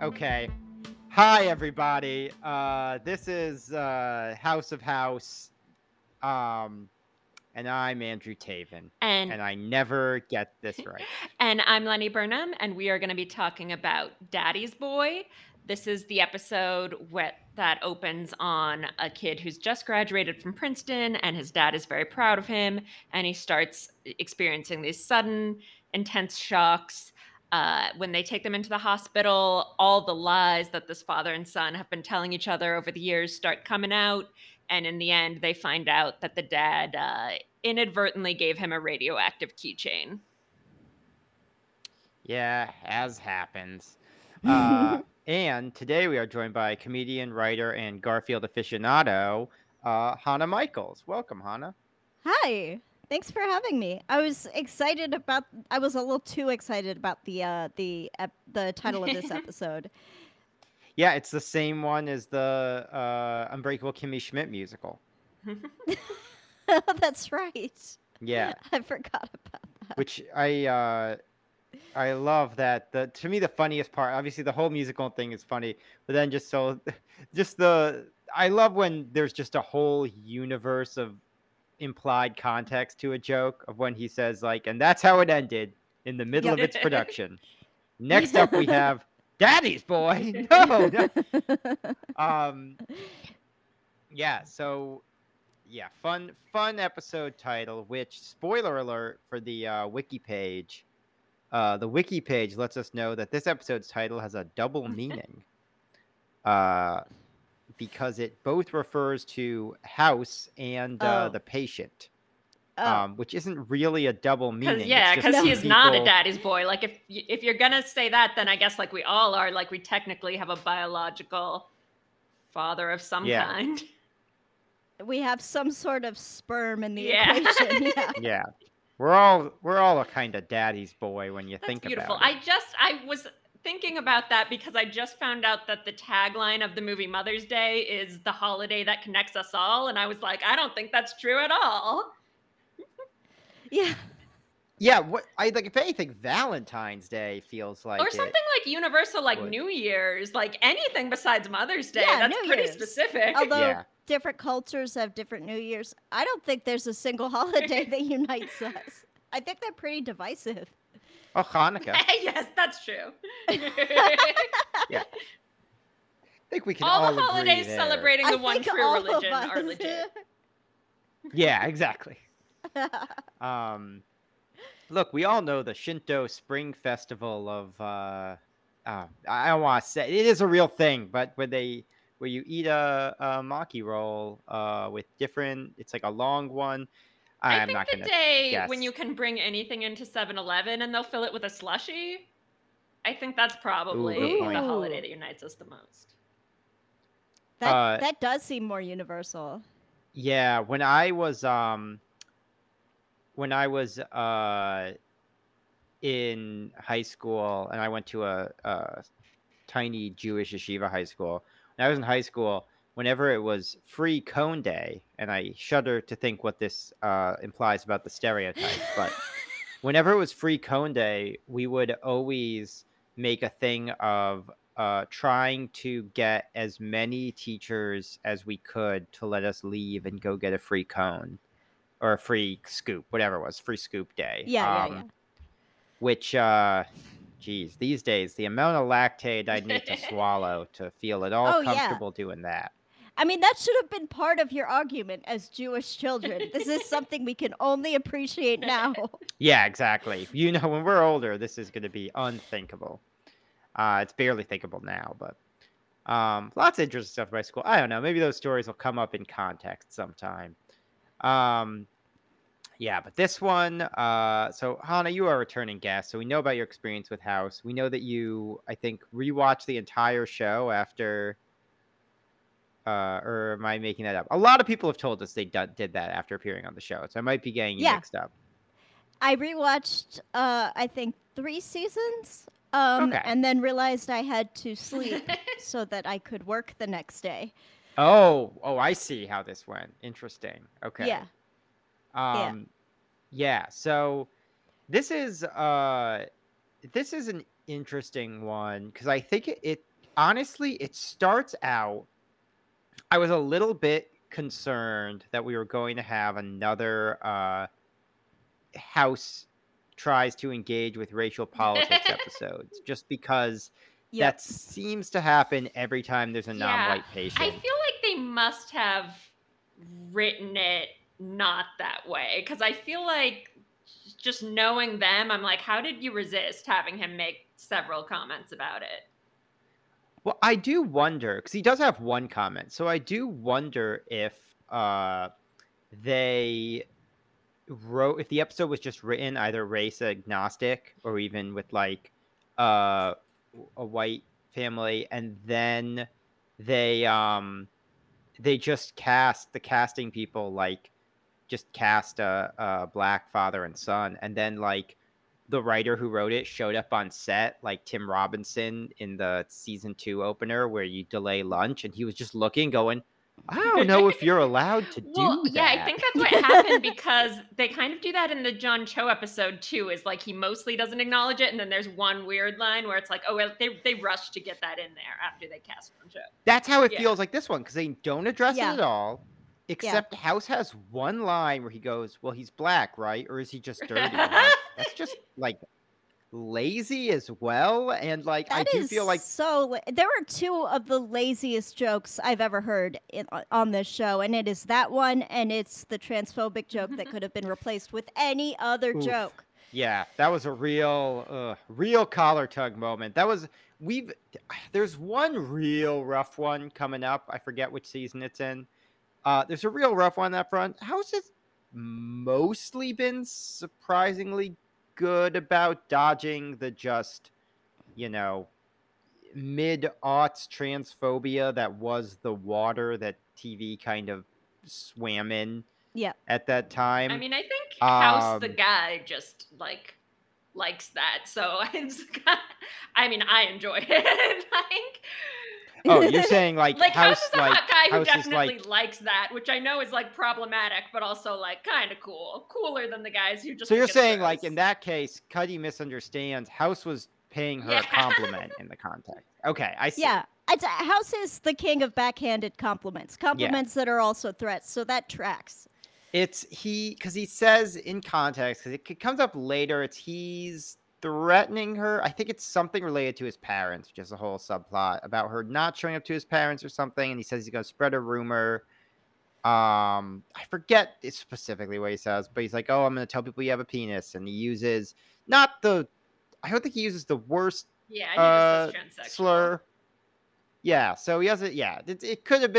Okay. Hi, everybody. This is House of House. And I'm Andrew Taven. And I never get this right. And I'm Lenny Burnham, and we are going to be talking about Daddy's Boy. This is the episode that opens on a kid who's just graduated from Princeton, and his dad is very proud of him, and he starts experiencing these sudden, intense shocks. When they take them into the hospital, all the lies that this father and son have been telling each other over the years start coming out, and in the end, they find out that the dad inadvertently gave him a radioactive keychain. Yeah, as happens. And today we are joined by comedian, writer, and Garfield aficionado, Hannah Michaels. Welcome, Hannah. Hi. Thanks for having me. I was a little too excited about the title of this episode. Yeah, it's the same one as the Unbreakable Kimmy Schmidt musical. That's right. Yeah. I forgot about that. Which I love that. To me, the funniest part, obviously the whole musical thing is funny, but then I love when there's just a whole universe of implied context to a joke of when he says like, and that's how it ended in the middle of its production. Next up, we have Daddy's Boy. No. Yeah. So yeah, fun episode title, which spoiler alert for the wiki page. The wiki page lets us know that this episode's title has a double meaning because it both refers to house and the patient, which isn't really a double meaning. Yeah, because he is not a daddy's boy. Like, if you're going to say that, then I guess like we all are, like we technically have a biological father of some kind. We have some sort of sperm in the equation. Yeah. Yeah. We're all a kind of daddy's boy when you think about it. Beautiful. I was thinking about that because I just found out that the tagline of the movie Mother's Day is the holiday that connects us all, and I was like, I don't think that's true at all. Yeah. Yeah. What I like, if anything, Valentine's Day feels like, or something like universal, like would. New Year's, like anything besides Mother's Day. Yeah, that's New pretty Year's. Specific. Although. Yeah. Different cultures have different New Year's. I don't think there's a single holiday that unites us. I think they're pretty divisive. Oh, Hanukkah. Yes, that's true. Yeah. I think we can all agree there. All the holidays celebrating the one true religion are legit. Yeah, exactly. Look, we all know the Shinto Spring Festival of... I don't want to say... It is a real thing, but where you eat a maki roll with different, it's like a long one. I'm not going to guess. I think the day when you can bring anything into 7-Eleven and they'll fill it with a slushie, I think that's probably the holiday that unites us the most. That does seem more universal. Yeah, when I was in high school, and I went to a tiny Jewish yeshiva high school. I was in high school whenever it was free cone day, and I shudder to think what this implies about the stereotype, but whenever it was free cone day, we would always make a thing of trying to get as many teachers as we could to let us leave and go get a free cone or a free scoop, whatever it was, free scoop day. Yeah, yeah. Which... Geez, these days, the amount of lactate I'd need to swallow to feel at all comfortable doing that. I mean, that should have been part of your argument as Jewish children. This is something we can only appreciate now. Yeah, exactly. You know, when we're older, this is going to be unthinkable. It's barely thinkable now, but lots of interesting stuff about school. I don't know. Maybe those stories will come up in context sometime. Yeah, but this one, so Hannah, you are a returning guest, so we know about your experience with House. We know that you, I think, rewatched the entire show after, or am I making that up? A lot of people have told us they did that after appearing on the show, so I might be getting you mixed up. I rewatched, I think, 3 seasons, and then realized I had to sleep so that I could work the next day. Oh, I see how this went. Interesting. Okay. Yeah. So this is an interesting one because I think it honestly, it starts out, I was a little bit concerned that we were going to have another House tries to engage with racial politics episodes just because that seems to happen every time there's a non-white patient. I feel like they must have written it not that way because I feel like just knowing them, I'm like, how did you resist having him make several comments about it? Well, I do wonder, because he does have one comment, so I do wonder if they wrote, if the episode was just written either race agnostic or even with like a white family, and then they just cast the casting people like just cast a black father and son, and then like the writer who wrote it showed up on set like Tim Robinson in the season 2 opener where you delay lunch, and he was just looking going, I don't know if you're allowed to do that. Yeah, I think that's what happened because they kind of do that in the John Cho episode too, is like he mostly doesn't acknowledge it, and then there's one weird line where it's like, oh, well, they rushed to get that in there after they cast John Cho. That's how it feels like this one because they don't address it at all. Except House has one line where he goes, well, he's black, right? Or is he just dirty? Right? That's just, like, lazy as well. And, like, that I do feel like... There are two of the laziest jokes I've ever heard on this show. And it is that one, and it's the transphobic joke that could have been replaced with any other joke. Yeah, that was a real collar tug moment. That was... There's one real rough one coming up. I forget which season it's in. There's a real rough one on that front. House has mostly been surprisingly good about dodging the just, you know, mid-aughts transphobia that was the water that TV kind of swam in at that time. I mean, I think House, the guy, just, like, likes that. So, I mean, I enjoy it, like... Oh, you're saying like House is a hot guy who definitely likes that, which I know is like problematic, but also like kind of cool, cooler than the guys who just. So you're saying like in that case, Cuddy misunderstands. House was paying her a compliment in the context. Okay, I see. Yeah, House is the king of backhanded compliments that are also threats. So that tracks. It's because he says in context because it comes up later. It's he's threatening her. I think it's something related to his parents, which is a whole subplot about her not showing up to his parents or something, and he says he's gonna spread a rumor. I forget specifically what he says, but he's like, oh, I'm gonna tell people you have a penis, and he uses I don't think he uses the worst slur. Yeah, so he has it. Yeah, it could have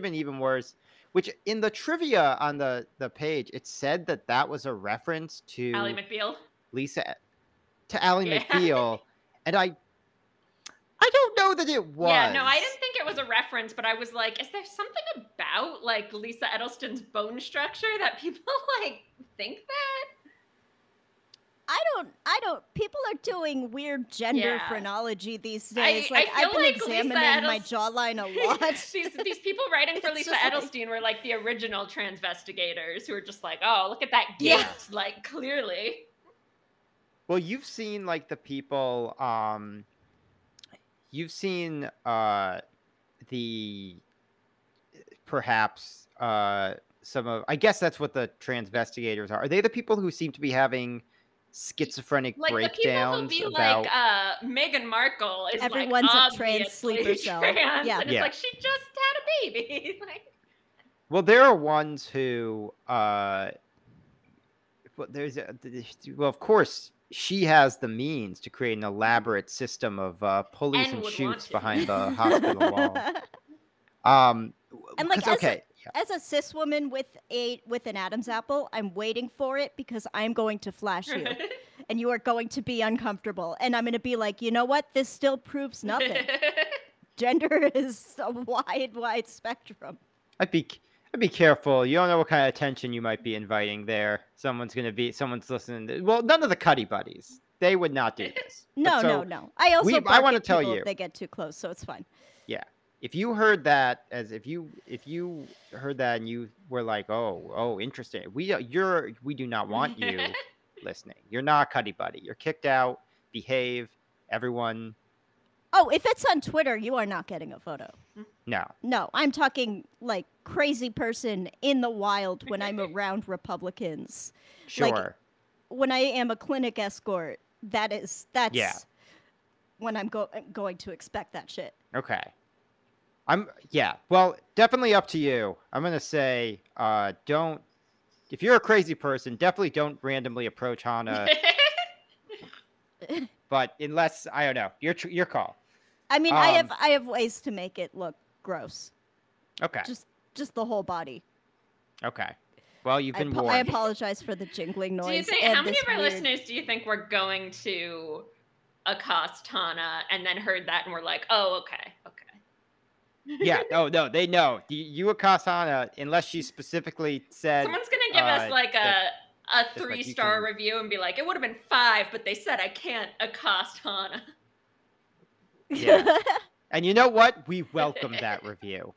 been even worse. Which in the trivia on the page, it said that was a reference to Ally McBeal, Ally McBeal, and I don't know that it was. Yeah, no, I didn't think it was a reference, but I was like, is there something about like Lisa Edelstein's bone structure that people like think that? I don't. People are doing weird gender phronology these days. I've been examining my jawline a lot. these people writing for Lisa Edelstein were like the original transvestigators who were just like, oh, look at that gift, like clearly. Well, you've seen like the people, you've seen some of, I guess that's what the transvestigators are. Are they the people who seem to be having schizophrenic breakdowns? The people who be like Meghan Markle is everyone's like a trans sleeper cell. And it's like, she just had a baby. Well, there are ones who, of course, she has the means to create an elaborate system of pulleys and chutes behind the hospital wall. And like, as a cis woman with an Adam's apple, I'm waiting for it because I'm going to flash you, and you are going to be uncomfortable, and I'm going to be like, you know what? This still proves nothing. Gender is a wide spectrum. Be careful. You don't know what kind of attention you might be inviting there. Someone's listening. Well, none of the Cuddy buddies. They would not do this. No. I want to tell you if they get too close, so it's fine. Yeah. If you heard that if you heard that and you were like, "Oh, interesting. We do not want you listening. You're not a Cuddy buddy. You're kicked out. Behave. everyone. Oh, if it's on Twitter, you are not getting a photo. No. No, I'm talking like crazy person in the wild when I'm around Republicans. Sure. Like, when I am a clinic escort, that's yeah. when I'm going to expect that shit. Okay. Well, definitely up to you. I'm going to say, don't, if you're a crazy person, definitely don't randomly approach Hannah. But unless, I don't know, your call. I mean, I have ways to make it look gross. Okay. Just the whole body. Okay. Well, you've been warned. I apologize for the jingling noise. Do you think, how many of our listeners do you think were going to accost Hannah and then heard that and were like, oh, okay. Yeah, no, they know. You accost Hannah unless she specifically said... Someone's going to give us like a 3-star review and be like, it would have been 5, but they said I can't accost Hannah. Yeah. And you know what? We welcome that review.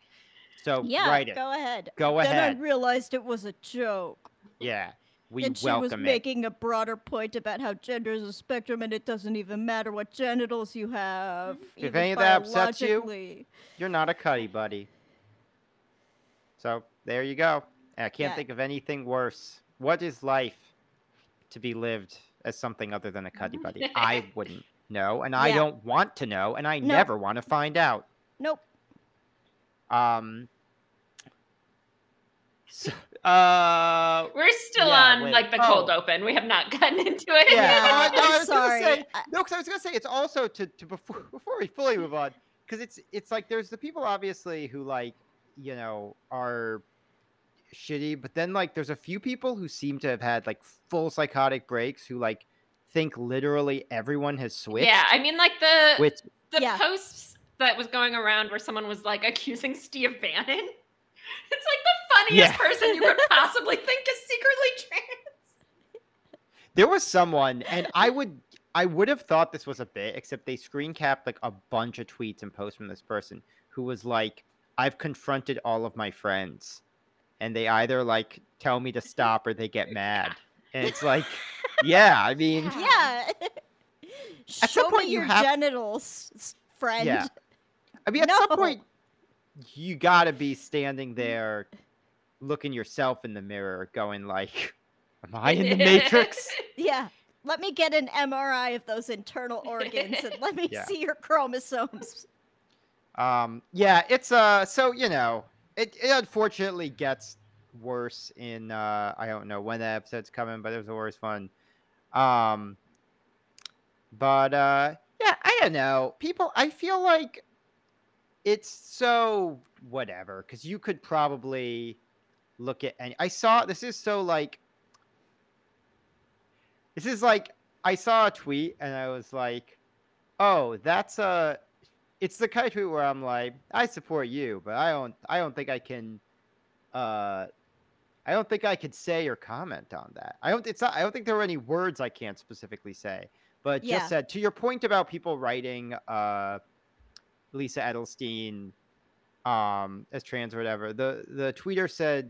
So write it. Yeah, go ahead. Then I realized it was a joke. Yeah, we welcome it. And she was making a broader point about how gender is a spectrum and it doesn't even matter what genitals you have. If any of that upsets you, you're not a cutty buddy. So there you go. I can't think of anything worse. What is life to be lived as something other than a cutty buddy? I wouldn't know, and I don't want to know, and I never want to find out. Nope. So, we're still on like the cold open. We have not gotten into it. Yeah, I'm sorry. Because I was gonna say it's also to before we fully move on, because it's like there's the people obviously who like are shitty, but then like there's a few people who seem to have had like full psychotic breaks who like think literally everyone has switched. Yeah, I mean like the posts that was going around where someone was like accusing Steve Bannon. It's like the funniest person you could possibly think is secretly trans. There was someone, and I would have thought this was a bit, except they screen capped like a bunch of tweets and posts from this person who was like, I've confronted all of my friends and they either like tell me to stop or they get mad. And it's like, I mean, at some point you have genitals, friend. Yeah. I mean, at some point, you gotta be standing there looking yourself in the mirror going like, am I in the Matrix? Yeah. Let me get an MRI of those internal organs and let me see your chromosomes. It's so, it unfortunately gets worse in, I don't know when the episode's coming, but it was the worst one. I don't know. People, I feel like it's so whatever, because you could probably look at I saw a tweet and I was like, oh, that's it's the kind of tweet where I'm like, I support you, but I don't think I could say or comment on that. I don't think there were any words I can't specifically say. But just said, to your point about people writing Lisa Edelstein as trans or whatever, the tweeter said,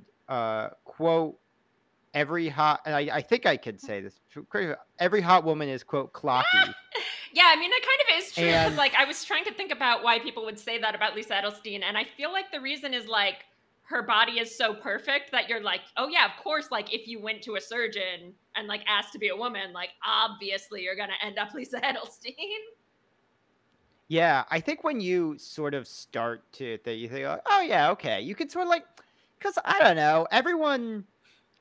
quote, every hot, and I think I could say this, every hot woman is, quote, clocky. Yeah, I mean, that kind of is true. Because like, I was trying to think about why people would say that about Lisa Edelstein. And I feel like the reason is like, her body is so perfect that you're like, oh yeah, of course, like if you went to a surgeon and like asked to be a woman, like obviously you're gonna end up Lisa Edelstein. Yeah, I think when you sort of start to think, you think, oh yeah, okay, you could sort of like, because I don't know, everyone,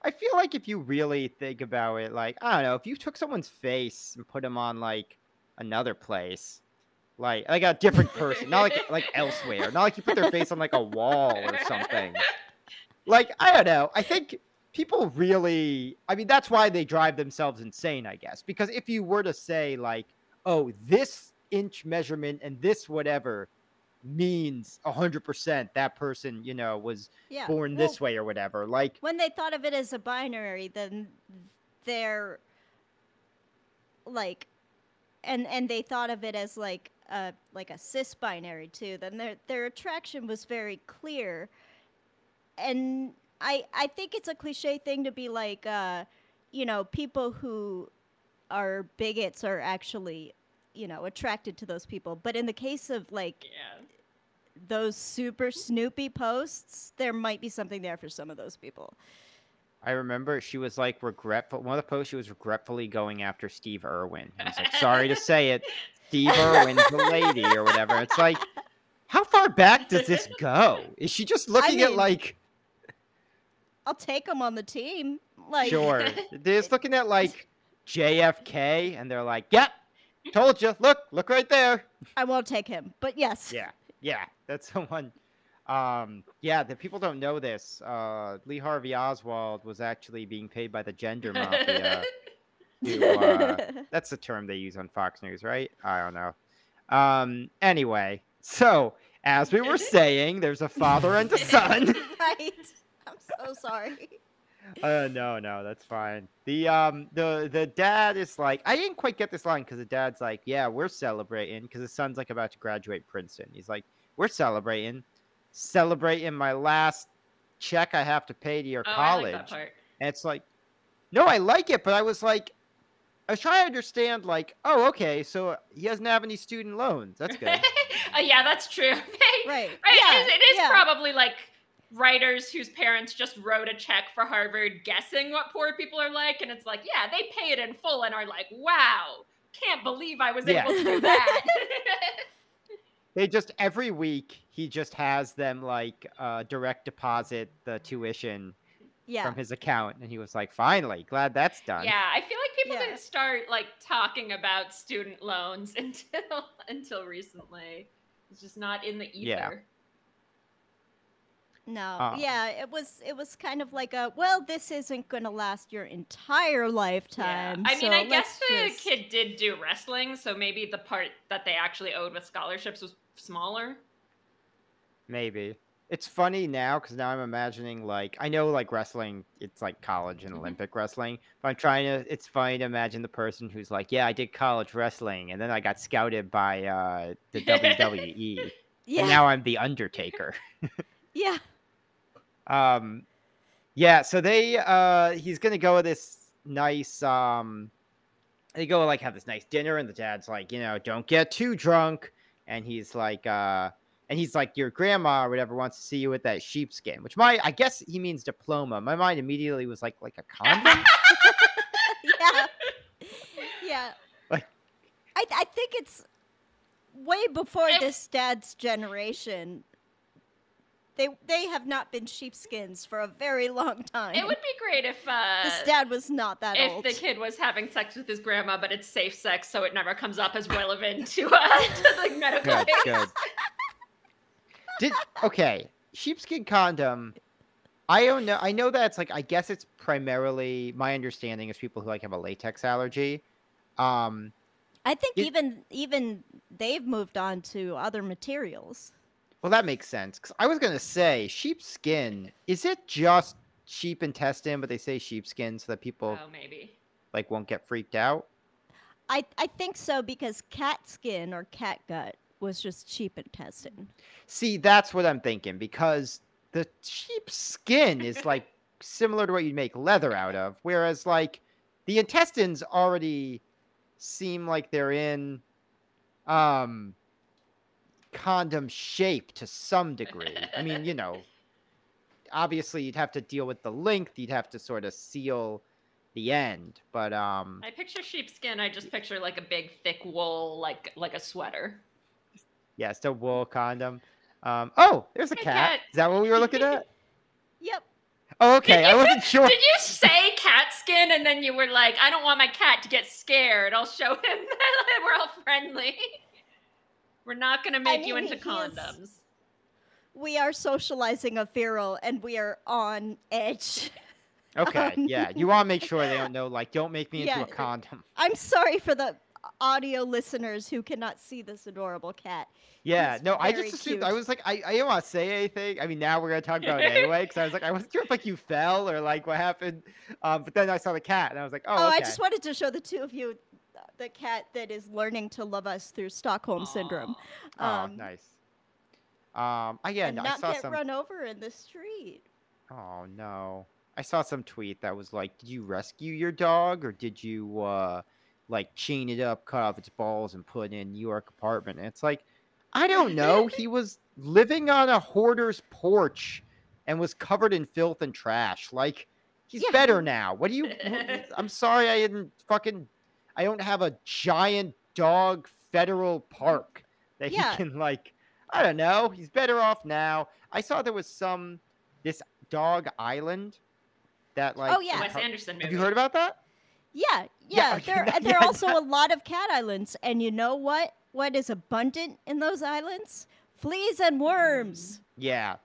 I feel like if you really think about it, like, I don't know, if you took someone's face and put them on like another place, like a different person, not like elsewhere, not like you put their face on like a wall or something. Like, I don't know. I think people really, I mean, that's why they drive themselves insane, I guess. Because if you were to say like, oh, this inch measurement and this whatever means 100% that person, was born this way or whatever. Like, when they thought of it as a binary, then they're like, and they thought of it as like a cis binary too, then their attraction was very clear. And I think it's a cliche thing to be like, people who are bigots are actually you know, attracted to those people. But in the case of, like, those super snoopy posts, there might be something there for some of those people. I remember she was, like, regretful. One of the posts, she was regretfully going after Steve Irwin. I was like, sorry to say it, Steve Irwin's the lady or whatever. It's like, how far back does this go? Is she just looking at, like... I'll take him on the team. Like, sure. They're just looking at, like, JFK, and they're like, yep, told you. Look right there. I won't take him, but yes. Yeah, that's the one. The people don't know this. Lee Harvey Oswald was actually being paid by the gender mafia. That's the term they use on Fox News, right? I don't know. Anyway, so as we were saying, there's a father and a son. Right. I'm so sorry. No, that's fine. The dad is like, I didn't quite get this line, because the dad's like, yeah, we're celebrating, because the son's like about to graduate Princeton. He's like, we're celebrating my last check I have to pay to your college. I like that part. And it's like, no, I like it, but I was trying to understand, like, oh, okay, so he doesn't have any student loans. That's good. Yeah, that's true. Right. Yeah, it is probably like writers whose parents just wrote a check for Harvard guessing what poor people are like, and it's like, yeah, they pay it in full and are like, wow, can't believe I was able to do that. They just, every week, he just has them, like, direct deposit the tuition from his account. And he was like, finally, glad that's done. Yeah, I feel like people didn't start, like, talking about student loans until recently. It's just not in the ether. Yeah. No. It was kind of like a, well, this isn't going to last your entire lifetime. Yeah. I mean, I guess the kid did do wrestling, so maybe the part that they actually owed with scholarships was smaller. Maybe. It's funny now, because now I'm imagining, like, I know, like, wrestling, it's like college and Olympic wrestling, but it's funny to imagine the person who's like, yeah, I did college wrestling, and then I got scouted by the WWE, and now I'm The Undertaker. Yeah. So they, he's gonna go with this nice, they go, like, have this nice dinner, and the dad's like, you know, don't get too drunk, and he's like, your grandma or whatever wants to see you at that sheepskin, which I guess he means diploma. My mind immediately was like a condom. Yeah. Like, I think it's way before this dad's generation. They have not been sheepskins for a very long time. It would be great if... this dad was not that old. If the kid was having sex with his grandma, but it's safe sex, so it never comes up as relevant to the medical case. Good. Okay, sheepskin condom, I don't know. I know that's, like, I guess it's primarily... My understanding is people who, like, have a latex allergy. I think even they've moved on to other materials. Well, that makes sense. Because I was going to say, sheepskin, is it just sheep intestine, but they say sheepskin so that people like won't get freaked out? I think so, because cat skin or cat gut was just sheep intestine. See, that's what I'm thinking, because the sheep skin is like similar to what you'd make leather out of, whereas like the intestines already seem like they're in... condom shape to some degree. I mean, you know, obviously you'd have to deal with the length, you'd have to sort of seal the end, but I picture sheepskin, I just picture like a big thick wool, like a sweater. Yeah, it's a wool condom. Oh, there's a cat. Is that what we were looking at? Yep. Oh, okay. I wasn't sure. Did you say cat skin and then you were like, I don't want my cat to get scared, I'll show him that we're all friendly. We're not going to make you into condoms. We are socializing a feral, and we are on edge. Okay, You want to make sure they don't know, like, don't make me into a condom. I'm sorry for the audio listeners who cannot see this adorable cat. Yeah, no, I just assumed, cute. I was like, I didn't want to say anything. I mean, now we're going to talk about it anyway, because I was like, I wasn't sure if, like, you fell or, like, what happened. But then I saw the cat, and I was like, oh, okay. I just wanted to show the two of you the cat that is learning to love us through Stockholm Syndrome. Nice. I saw some... run over in the street. Oh, no. I saw some tweet that was like, did you rescue your dog, or did you like chain it up, cut off its balls, and put in a New York apartment. And it's like, I don't know. He was living on a hoarder's porch and was covered in filth and trash. Like, he's better now. What do you? I'm sorry, I didn't fucking. I don't have a giant dog federal park that he can like. I don't know. He's better off now. I saw there was this dog island that like. Oh yeah, Wes Anderson movie. Have you heard about that? Yeah. There are also a lot of cat islands, and you know what? What is abundant in those islands? Fleas and worms. Yeah.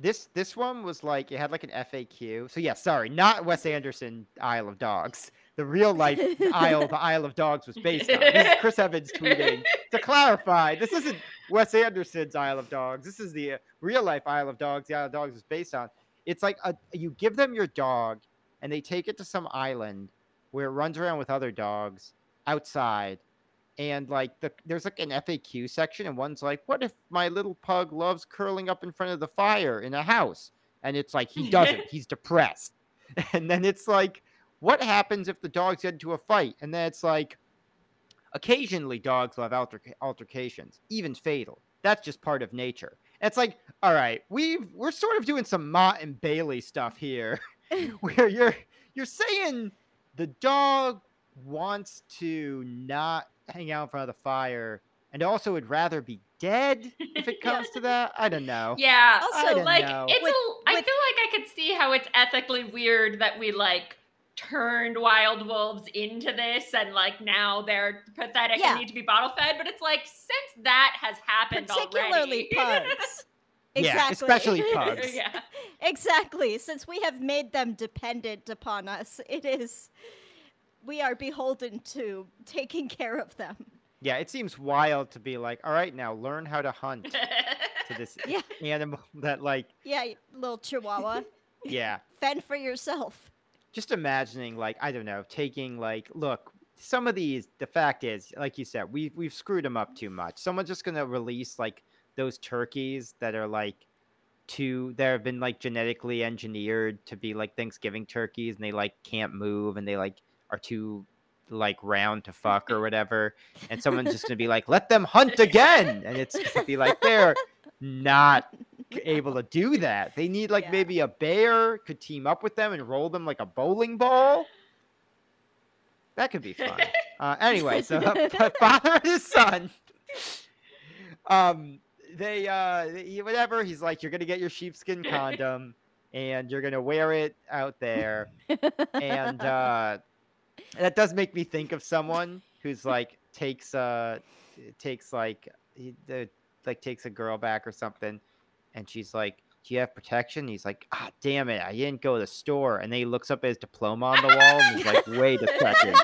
This one was like, it had like an FAQ. So yeah, sorry, not Wes Anderson Isle of Dogs. The real life the Isle of Dogs was based on. This is Chris Evans tweeting to clarify. This isn't Wes Anderson's Isle of Dogs. This is the real life Isle of Dogs. The Isle of Dogs was based on. It's like you give them your dog and they take it to some island where it runs around with other dogs outside. And like there's like an FAQ section, and one's like, what if my little pug loves curling up in front of the fire in a house? And it's like, he doesn't, he's depressed. And then it's like, what happens if the dogs get into a fight? And then it's like, occasionally dogs love altercations, even fatal. That's just part of nature. And it's like, all right, we're sort of doing some Matt and Bailey stuff here, where you're saying the dog wants to not hang out in front of the fire, and also would rather be dead if it comes to that. I don't know. Yeah. Also, like, I feel like I could see how it's ethically weird that we like turned wild wolves into this, and like now they're pathetic and need to be bottle fed. But it's like, since that has happened already, particularly pugs. Exactly. Yeah, especially pugs. Yeah. Exactly. Since we have made them dependent upon us, we are beholden to taking care of them. Yeah, it seems wild to be like, all right, now learn how to hunt to this animal that like... Yeah, little chihuahua. Yeah. Fend for yourself. Just imagining like, I don't know, taking like, look, some of these, the fact is, like you said, we've screwed them up too much. Someone's just going to release like those turkeys that are like that have been like genetically engineered to be like Thanksgiving turkeys, and they like can't move, and they like... are too like round to fuck or whatever, and someone's just gonna be like, let them hunt again, and it's gonna be like, they're not able to do that. They need like maybe a bear could team up with them and roll them like a bowling ball. That could be fun. Anyway, so father and his son, whatever, he's like, you're gonna get your sheepskin condom and you're going to wear it out there. And that does make me think of someone who's like takes a girl back or something. And she's like, do you have protection? And he's like, damn it, I didn't go to the store. And then he looks up at his diploma on the wall and he's like, wait a second.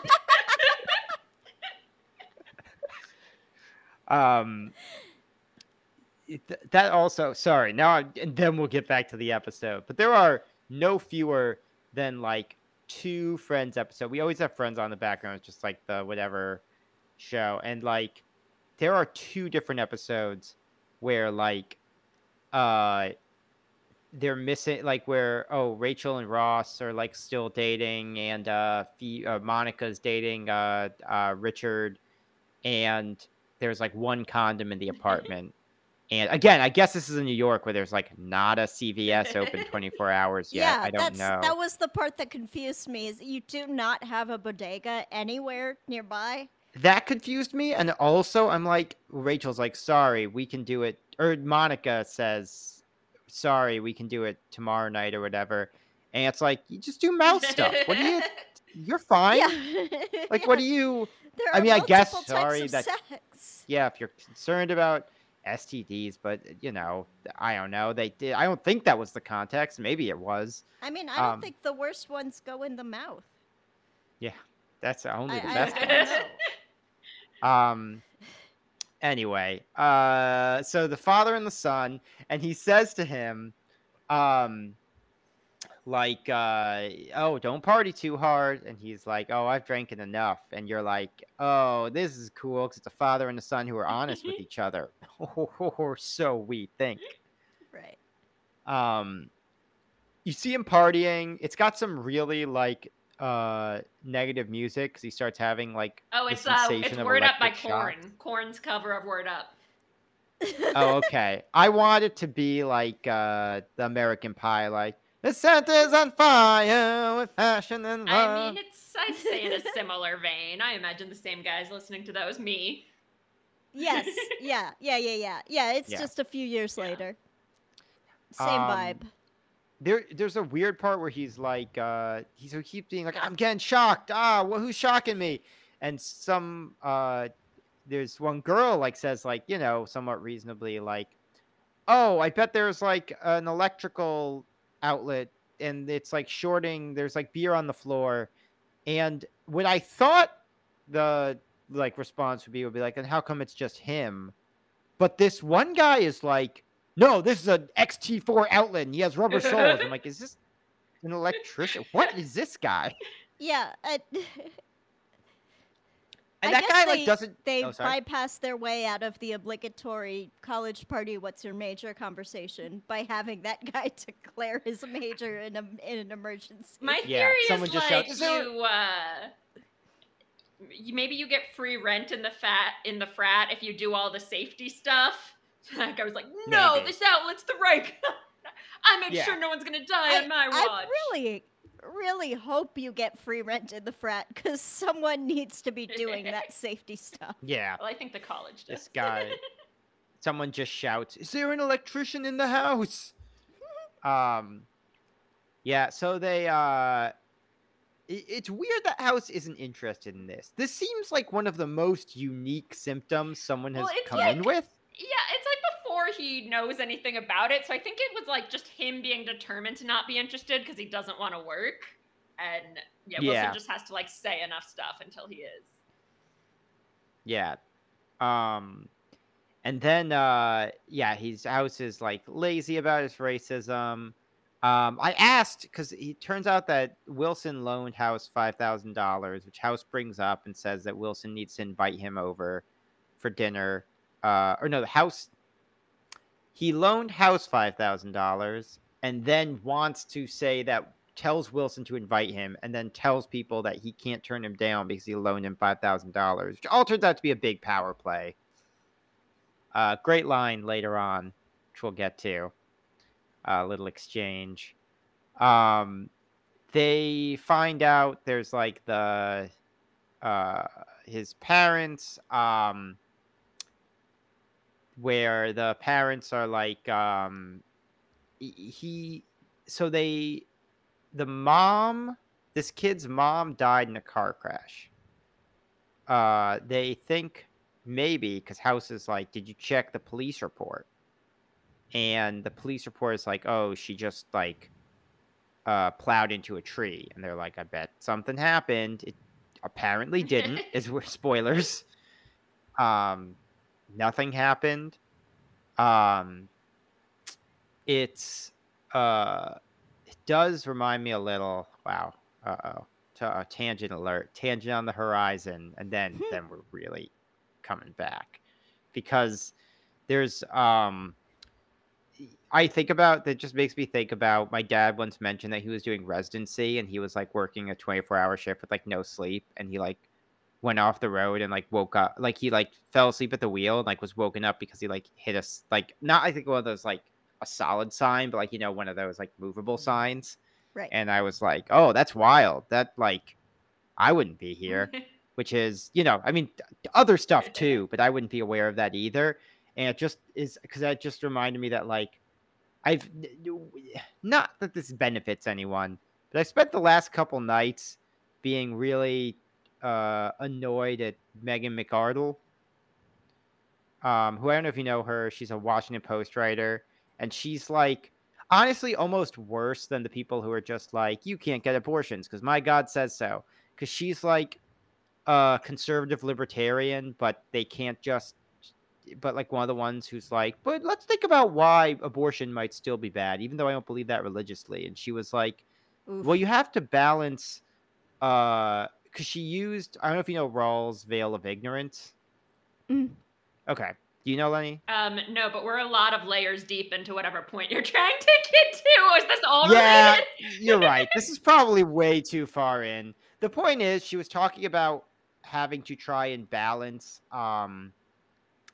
That also, sorry, and then we'll get back to the episode. But there are no fewer than like two Friends episodes. We always have Friends on the background, just like the whatever show. And like, there are two different episodes where like, they're missing, like where, Rachel and Ross are like still dating, and Monica's dating Richard. And there's like one condom in the apartment. And again, I guess this is in New York where there's like not a CVS open 24 hours yet. Yeah, I don't know. That was the part that confused me, is you do not have a bodega anywhere nearby. That confused me. And also I'm like, Rachel's like, sorry, we can do it. Or Monica says, sorry, we can do it tomorrow night or whatever. And it's like, you just do mouth stuff. What do you... You're fine. Yeah. Like, what do you... I mean, I guess, sorry. That, sex. Yeah, if you're concerned about... STDs, but you know, I don't know. They did. I don't think that was the context. Maybe it was. I mean, I don't think the worst ones go in the mouth. Yeah, that's only the best ones. Anyway, so the father and the son, and he says to him, don't party too hard. And he's like, I've drank it enough. And you're like, this is cool because it's a father and a son who are honest with each other. Or so we think. Right. You see him partying. It's got some really like negative music because he starts having like it's Word Up by Corn. Shock. Corn's cover of Word Up. Oh, okay. I want it to be like the American Pie, like the center's on fire with passion and love. I mean, I'd say in a similar vein. I imagine the same guys listening to That Was Me. Yes. Yeah. It's just a few years later. Same vibe. There's a weird part where he's like, he keeps being like, I'm getting shocked. Well, who's shocking me? And there's one girl like says like, you know, somewhat reasonably like, oh, I bet there's like an electrical outlet and it's like shorting. There's like beer on the floor. And what I thought the like response would be like, and how come it's just him? But this one guy is like, no, this is an XT4 outlet and he has rubber soles. I'm like, is this an electrician? What is this guy? Yeah. And that guy doesn't... They bypass their way out of the obligatory college party, what's your major conversation by having that guy declare his major in an emergency. My theory is like maybe you get free rent in the frat if you do all the safety stuff. That guy was like, no, maybe this outlet's the right guy. I made sure no one's going to die on my watch. I really hope you get free rent in the frat because someone needs to be doing that safety stuff. Yeah. Well, I think the college does. This guy. Someone just shouts, is there an electrician in the house? Yeah, so they... It's weird that House isn't interested in this. This seems like one of the most unique symptoms someone has come in with. Yeah, it's like before he knows anything about it. So I think it was like just him being determined to not be interested because he doesn't want to work. And Wilson just has to like say enough stuff until he is. Yeah. And then, his House is like lazy about his racism. I asked because it turns out that Wilson loaned House $5,000, which House brings up and says that Wilson needs to invite him over for dinner. He loaned House $5,000 and then tells Wilson to invite him and then tells people that he can't turn him down because he loaned him $5,000, which all turns out to be a big power play. Great line later on, which we'll get to. Little exchange. They find out there's like the, his parents, where the parents are like, this kid's mom died in a car crash. They think maybe because House is like, did you check the police report? And the police report is like, oh, she just like, plowed into a tree. And they're like, I bet something happened. It apparently didn't, as we're spoilers. Nothing happened. It does remind me a little. Wow. Tangent alert. Tangent on the horizon. And then we're really coming back because there's. That just makes me think about my dad once mentioned that he was doing residency and he was like working a 24-hour shift with like no sleep and he like. Went off the road and like woke up, like he like fell asleep at the wheel and like was woken up because he like hit us like not I think one of those like a solid sign but like you know one of those like movable signs, right? And I was like, oh, that's wild. That like I wouldn't be here, which is, you know, I mean other stuff too, but I wouldn't be aware of that either. And it just is because that just reminded me that like I've not that this benefits anyone, but I spent the last couple nights being really annoyed at Meghan Markle, who I don't know if you know her. She's a Washington Post writer, and she's like honestly almost worse than the people who are just like, you can't get abortions because my God says so, because she's like a conservative libertarian, but they can't just but like one of the ones who's like, but let's think about why abortion might still be bad even though I don't believe that religiously. And she was like, oof. Well, you have to balance because she used, I don't know if you know Rawls' Veil of Ignorance. Mm. Okay. Do you know, Lenny? No, but we're a lot of layers deep into whatever point you're trying to get to. Is this all related? Yeah, you're right. This is probably way too far in. The point is, she was talking about having to try and balance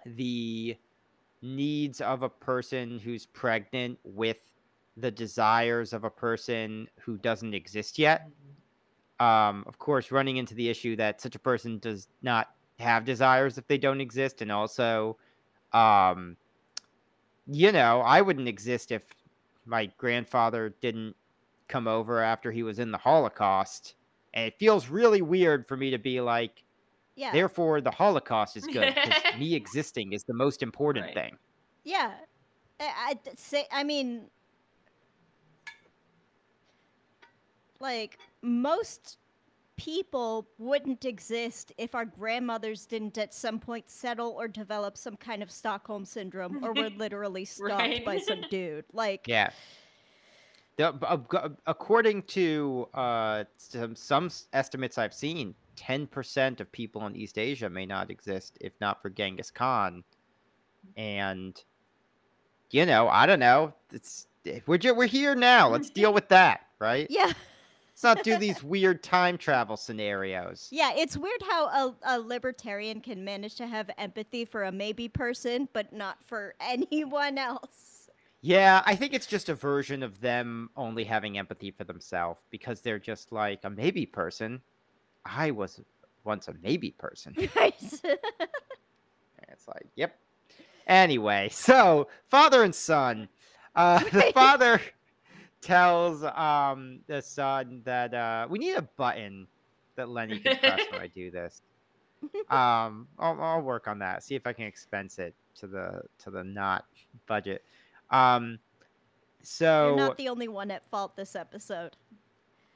the needs of a person who's pregnant with the desires of a person who doesn't exist yet. Of course, running into the issue that such a person does not have desires if they don't exist, and also... you know, I wouldn't exist if my grandfather didn't come over after he was in the Holocaust. And it feels really weird for me to be like, yeah, therefore the Holocaust is good because me existing is the most important thing. Yeah. I'd say, I mean, like, most people wouldn't exist if our grandmothers didn't at some point settle or develop some kind of Stockholm syndrome or were literally stalked by some dude. Like, yeah. According to some estimates I've seen, 10% of people in East Asia may not exist if not for Genghis Khan. And, you know, I don't know. It's we're here now. Let's deal with that, right? Yeah. Let's not do these weird time travel scenarios. Yeah, it's weird how a libertarian can manage to have empathy for a maybe person, but not for anyone else. Yeah, I think it's just a version of them only having empathy for themselves because they're just like a maybe person. I was once a maybe person. Right. It's like, yep. Anyway, so father and son. The father... tells the son that we need a button that Lenny can press when I do this. I'll work on that. See if I can expense it to the not budget. So you're not the only one at fault this episode.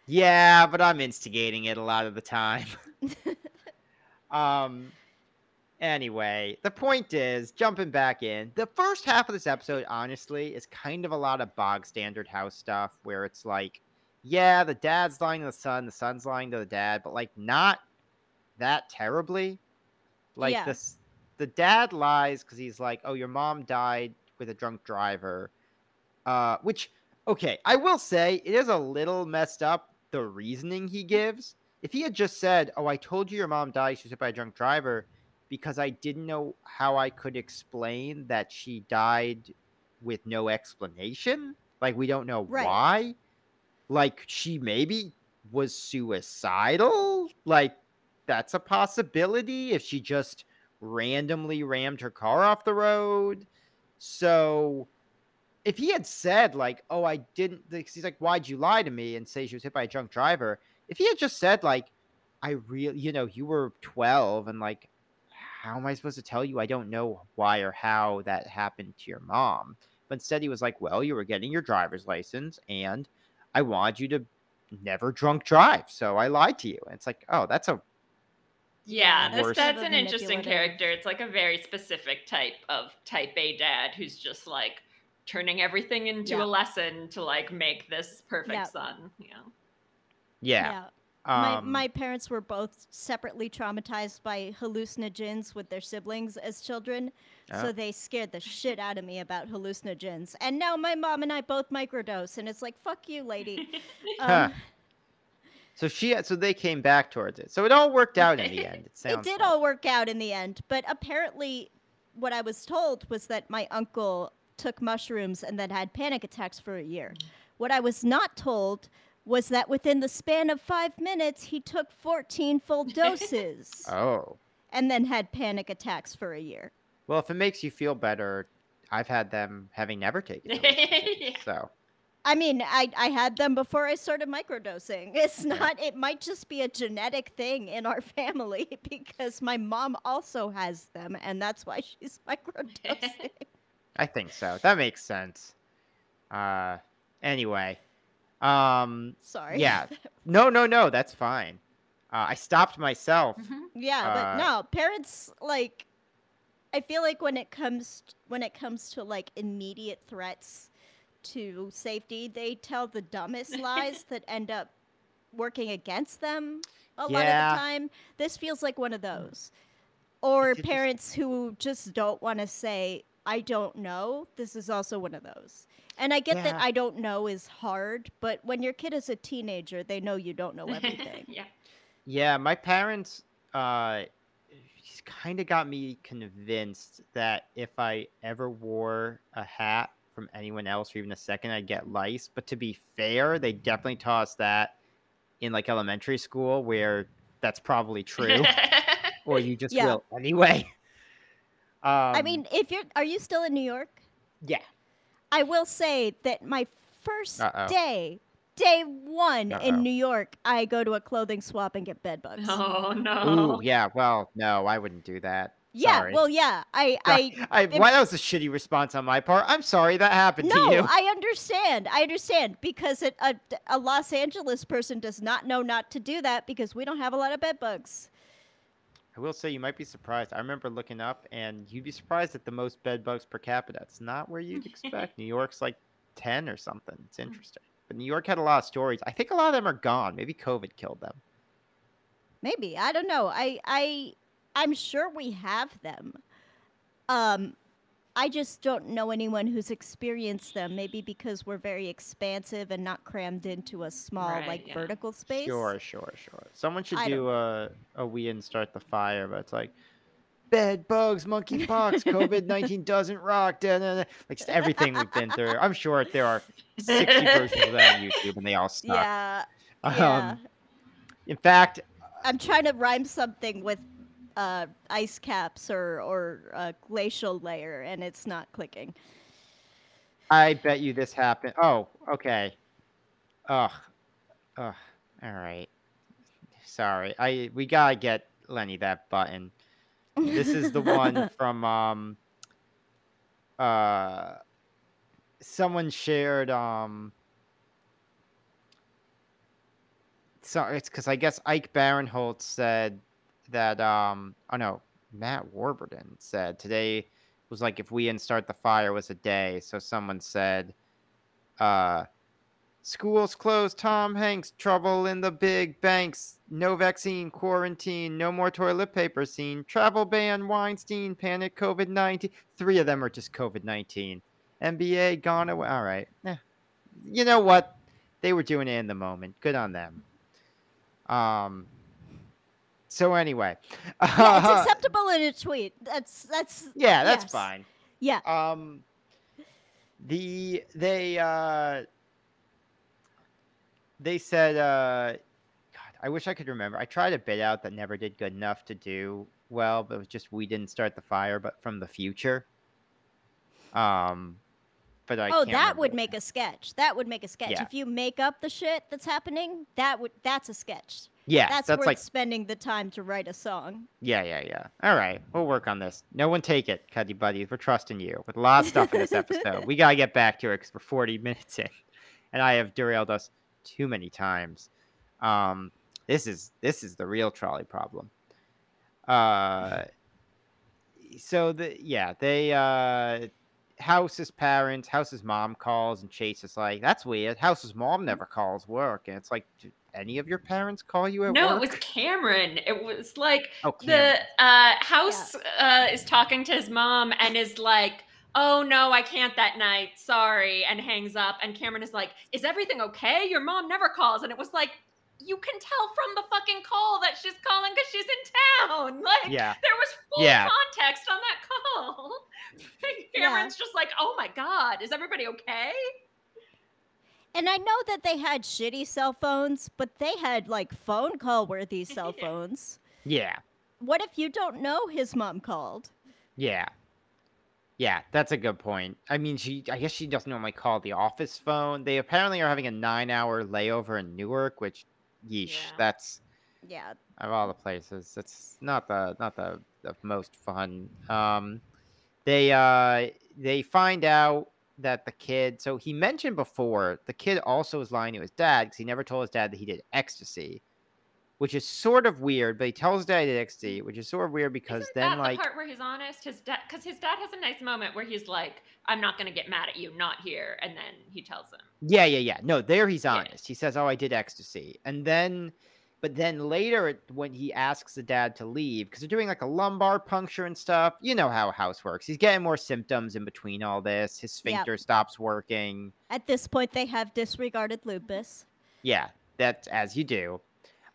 Yeah, but I'm instigating it a lot of the time. Anyway, the point is, jumping back in, the first half of this episode, honestly, is kind of a lot of bog standard house stuff where it's like, yeah, the dad's lying to the son, the son's lying to the dad, but like not that terribly. Like the dad lies because he's like, oh, your mom died with a drunk driver, which, okay, I will say it is a little messed up, the reasoning he gives. If he had just said, oh, I told you your mom died, she was hit by a drunk driver, because I didn't know how I could explain that she died with no explanation. Like, we don't know why. Like, she maybe was suicidal. Like, that's a possibility if she just randomly rammed her car off the road. So if he had said, like, oh, I didn't... He's like, why'd you lie to me and say she was hit by a drunk driver? If he had just said, like, I really... You know, you were 12 and, like... How am I supposed to tell you? I don't know why or how that happened to your mom. But instead he was like, well, you were getting your driver's license and I wanted you to never drunk drive. So I lied to you. And it's like, oh, that's a... Yeah, that's an interesting character. It's like a very specific type of type A dad who's just like turning everything into a lesson to like make this perfect son. You know? Yeah. My parents were both separately traumatized by hallucinogens with their siblings as children, so they scared the shit out of me about hallucinogens. And now my mom and I both microdose, and it's like, fuck you, lady. So they came back towards it. So it all worked out in the end. It did all work out in the end, but apparently what I was told was that my uncle took mushrooms and then had panic attacks for a year. What I was not told was that within the span of 5 minutes, he took 14 full doses. Oh. And then had panic attacks for a year. Well, if it makes you feel better, I've had them having never taken them. So. I mean, I had them before I started microdosing. It might just be a genetic thing in our family because my mom also has them, and that's why she's microdosing. I think so. That makes sense. Anyway... Sorry. Yeah. No. That's fine. I stopped myself. Mm-hmm. Yeah, but no, parents like. I feel like when it comes to like immediate threats to safety, they tell the dumbest lies that end up working against them a lot of the time. This feels like one of those. Or parents who just don't want to say, I don't know. This is also one of those. And I get that I don't know is hard, but when your kid is a teenager, they know you don't know everything. Yeah, my parents kind of got me convinced that if I ever wore a hat from anyone else or even a second, I'd get lice. But to be fair, they definitely taught us that in like elementary school, where that's probably true. Or you just will anyway. I mean, are you still in New York? Yeah. I will say that my first day one in New York, I go to a clothing swap and get bed bugs. Oh no. Ooh, yeah. Well, no, I wouldn't do that. Yeah. Sorry. Well, yeah. Why that was a shitty response on my part. I'm sorry that happened to you. No, I understand. Because a Los Angeles person does not know not to do that because we don't have a lot of bed bugs. I will say you might be surprised. I remember looking up, and you'd be surprised at the most bed bugs per capita. It's not where you'd expect. New York's like 10 or something. It's interesting. But New York had a lot of stories. I think a lot of them are gone. Maybe COVID killed them. Maybe. I don't know. I'm sure we have them. I just don't know anyone who's experienced them. Maybe because we're very expansive and not crammed into a small, vertical space. Sure. Someone should do a we and start the fire, but it's like, bed bugs, monkey pox, COVID-19 doesn't rock. Da-da-da. Like everything we've been through. I'm sure there are 60 versions of that on YouTube, and they all suck. Yeah. In fact, I'm trying to rhyme something with ice caps or glacial layer, and it's not clicking. I bet you this happened. Oh, okay. Ugh. All right. Sorry. We gotta get Lenny that button. This is the one from someone shared so it's because I guess Ike Barinholtz said that Matt Warburton said today was like if we didn't start the fire was a day. So someone said school's closed, Tom Hanks, trouble in the big banks, no vaccine, quarantine, no more toilet paper scene, travel ban, Weinstein, panic, COVID-19. 3 of them are just COVID-19. NBA gone away. All right. You know what? They were doing it in the moment. Good on them. So anyway, it's acceptable in a tweet. That's fine. Yeah. They said, God, I wish I could remember. I tried a bit out that never did good enough to do well, but it was just, we didn't start the fire, but from the future. But I can't remember. That would make a sketch. Yeah. If you make up the shit that's happening, that's a sketch. Yeah, that's worth spending the time to write a song. Yeah. All right, we'll work on this. No one take it, Cuddy Buddies. We're trusting you with a lot of stuff in this episode. We got to get back to it because we're 40 minutes in, and I have derailed us too many times. This is the real trolley problem. House's parents, House's mom calls, and Chase is like, that's weird. House's mom never calls work, and it's like, any of your parents call you at work? No, it was Cameron. It was like House is talking to his mom and is like, oh no, I can't that night. Sorry. And hangs up. And Cameron is like, is everything okay? Your mom never calls. And it was like, you can tell from the fucking call that she's calling because she's in town. Like, there was full context on that call. Cameron's just like, oh my God, is everybody okay? And I know that they had shitty cell phones, but they had, like, phone call-worthy cell phones. Yeah. What if you don't know his mom called? Yeah. Yeah, that's a good point. I mean, I guess she doesn't normally call the office phone. They apparently are having a 9-hour layover in Newark, which, yeesh, that's... Yeah. Of all the places, it's not the most fun. They find out that the kid, so he mentioned before, the kid also was lying to his dad because he never told his dad that he did ecstasy, which is sort of weird, but he tells his dad he did ecstasy, which is sort of weird because isn't then that like the part where he's honest, his dad, because his dad has a nice moment where he's like, I'm not going to get mad at you, not here. And then he tells him, no, there he's honest. He says, oh, I did ecstasy. And then But then later, when he asks the dad to leave, because they're doing like a lumbar puncture and stuff, you know how house works. He's getting more symptoms in between all this. His sphincter stops working. At this point, they have disregarded lupus. Yeah, that's as you do.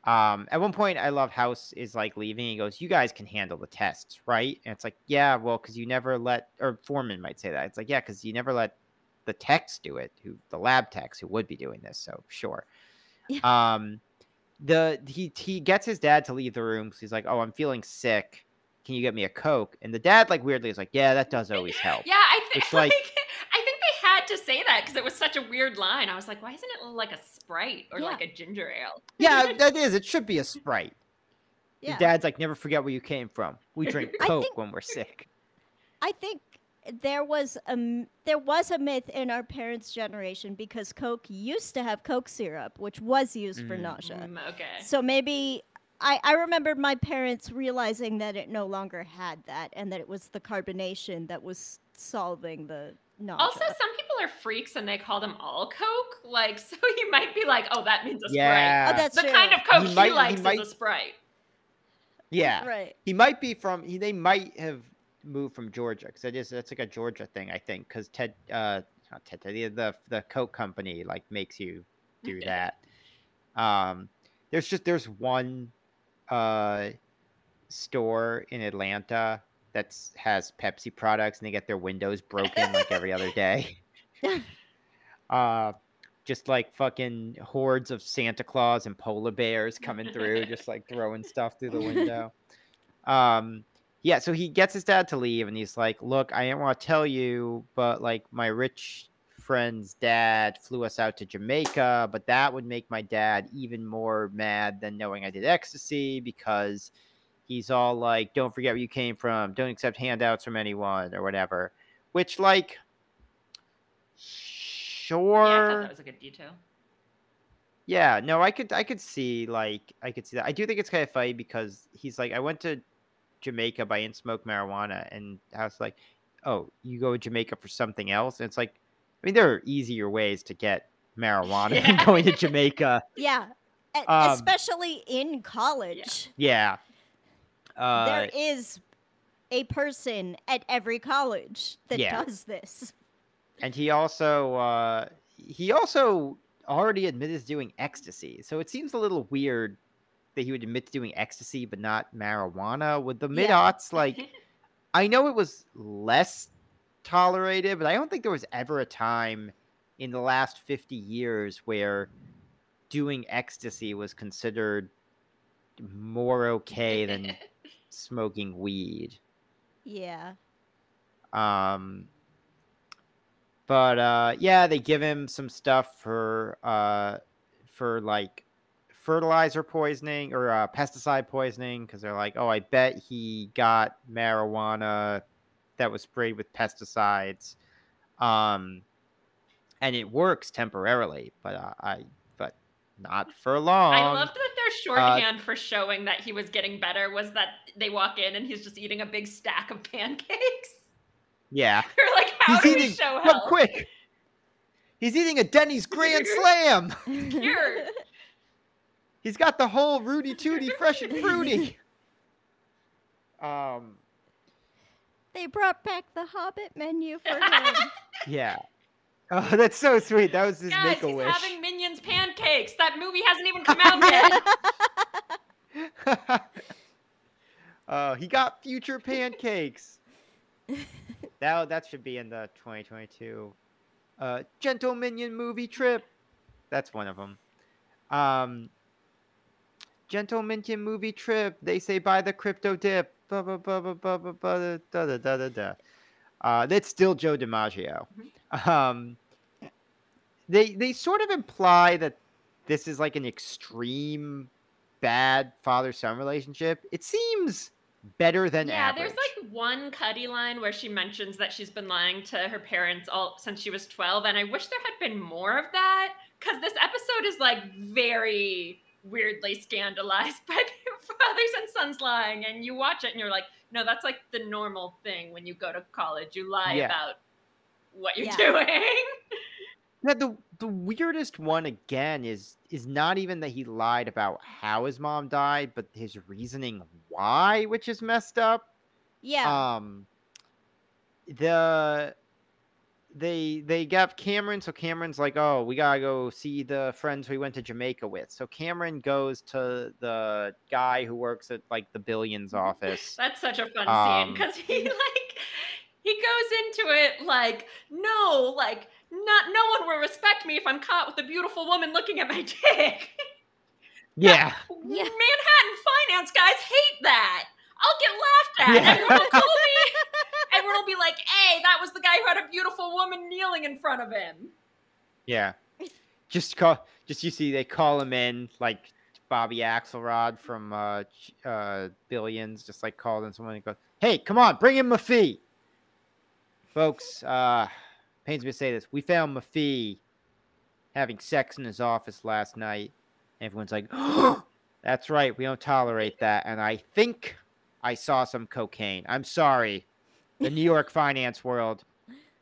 At one point, I love House is like leaving. He goes, "You guys can handle the tests, right?" And it's like, "Yeah, well, because you never let," or Foreman might say that. It's like, "Yeah, because you never let the techs do it, the lab techs who would be doing this." So sure. Yeah. He gets his dad to leave the room. So he's like, "Oh, I'm feeling sick. Can you get me a Coke?" And the dad, like, weirdly is like, "Yeah, that does always help." Yeah, I think they had to say that because it was such a weird line. I was like, why isn't it like a Sprite or like a ginger ale? Yeah, that is. It should be a Sprite. Yeah. The dad's like, never forget where you came from. We drink Coke when we're sick. I think there was a myth in our parents' generation because Coke used to have Coke syrup, which was used for nausea. Okay. So maybe I remember my parents realizing that it no longer had that and that it was the carbonation that was solving the nausea. Also, some people are freaks and they call them all Coke. Like, so you might be like, oh, that means a Sprite. Oh, that's the kind of Coke he likes is a Sprite. Yeah. Right. He might be they might have moved from Georgia because that's like a Georgia thing, I think, because the Coke company like makes you do that. There's one store in Atlanta that has Pepsi products and they get their windows broken like every other day. Just like fucking hordes of Santa Claus and polar bears coming through, just like throwing stuff through the window. Yeah, so he gets his dad to leave and he's like, "Look, I didn't want to tell you, but like my rich friend's dad flew us out to Jamaica, but that would make my dad even more mad than knowing I did ecstasy because he's all like, don't forget where you came from. Don't accept handouts from anyone," or whatever. Which, like, sure. Yeah, I thought that was a good detail. Yeah, no, I could see that. I do think it's kind of funny because he's like, "I went to Jamaica, but I didn't smoke marijuana," and I was like, "Oh, you go to Jamaica for something else?" And it's like, I mean, there are easier ways to get marijuana than going to Jamaica. Yeah, especially in college. Yeah. There is a person at every college that does this. And he also already admitted to doing ecstasy, so it seems a little weird that he would admit to doing ecstasy but not marijuana. With the mid-aughts, like, I know it was less tolerated, but I don't think there was ever a time in the last 50 years where doing ecstasy was considered more okay than smoking weed. Yeah. But they give him some stuff for like fertilizer poisoning or pesticide poisoning because they're like, "Oh, I bet he got marijuana that was sprayed with pesticides," and it works temporarily, but not for long. I love that their shorthand for showing that he was getting better was that they walk in and he's just eating a big stack of pancakes. Yeah, they're like, "How do we show help? Quick, he's eating a Denny's Grand Slam." Cured. He's got the whole Rudy Tooty fresh and fruity. They brought back the Hobbit menu for him. Yeah. Oh, that's so sweet. That was his Make-A-Wish. Guys, he's having Minions pancakes. That movie hasn't even come out yet. He got future pancakes. That should be in the 2022 Gentle Minion movie trip. That's one of them. Gentle Minion movie trip. They say buy the crypto dip. Blah, blah, blah, blah, blah, blah, blah, da, da, da, da, da. That's still Joe DiMaggio. They sort of imply that this is like an extreme bad father-son relationship. It seems better than average. Yeah, there's like one Cuddy line where she mentions that she's been lying to her parents since she was 12, and I wish there had been more of that because this episode is like very weirdly scandalized by fathers and sons lying, and you watch it and you're like, no, that's like the normal thing when you go to college. You lie about what you're doing. Yeah, the the weirdest one again is not even that he lied about how his mom died, but his reasoning why, which is messed up. Yeah. They got Cameron, so Cameron's like, oh, we gotta go see the friends we went to Jamaica with. So Cameron goes to the guy who works at like the Billions office. That's such a fun scene because he goes into it like, no, like no one will respect me if I'm caught with a beautiful woman looking at my dick. Yeah. Manhattan finance guys hate that. I'll get laughed at. Yeah. Everyone will call me. Everyone will be like, hey, that was the guy who had a beautiful woman kneeling in front of him. Yeah. They call him in, like Bobby Axelrod from Billions, just like called in someone and goes, hey, come on, bring in Maffee. Folks, pains me to say this. We found Maffee having sex in his office last night. Everyone's like, oh, that's right. We don't tolerate that. And I think I saw some cocaine. I'm sorry. The New York finance world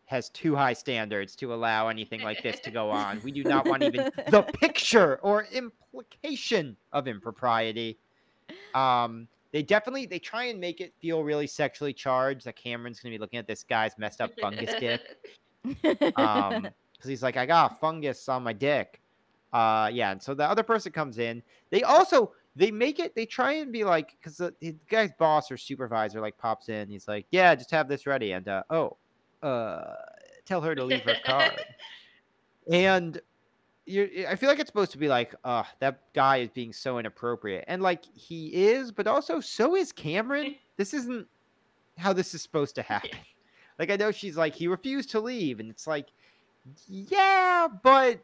has too high standards to allow anything like this to go on. We do not want even the picture or implication of impropriety. They try and make it feel really sexually charged that Cameron's going to be looking at this guy's messed up fungus dick. Because he's like, I got fungus on my dick. And so the other person comes in. They try and be like, because the guy's boss or supervisor like pops in. He's like, yeah, just have this ready. And, tell her to leave her card. And I feel like it's supposed to be like, that guy is being so inappropriate. And like he is, but also so is Cameron. This isn't how this is supposed to happen. Like, I know she's like, he refused to leave. And it's like, yeah, but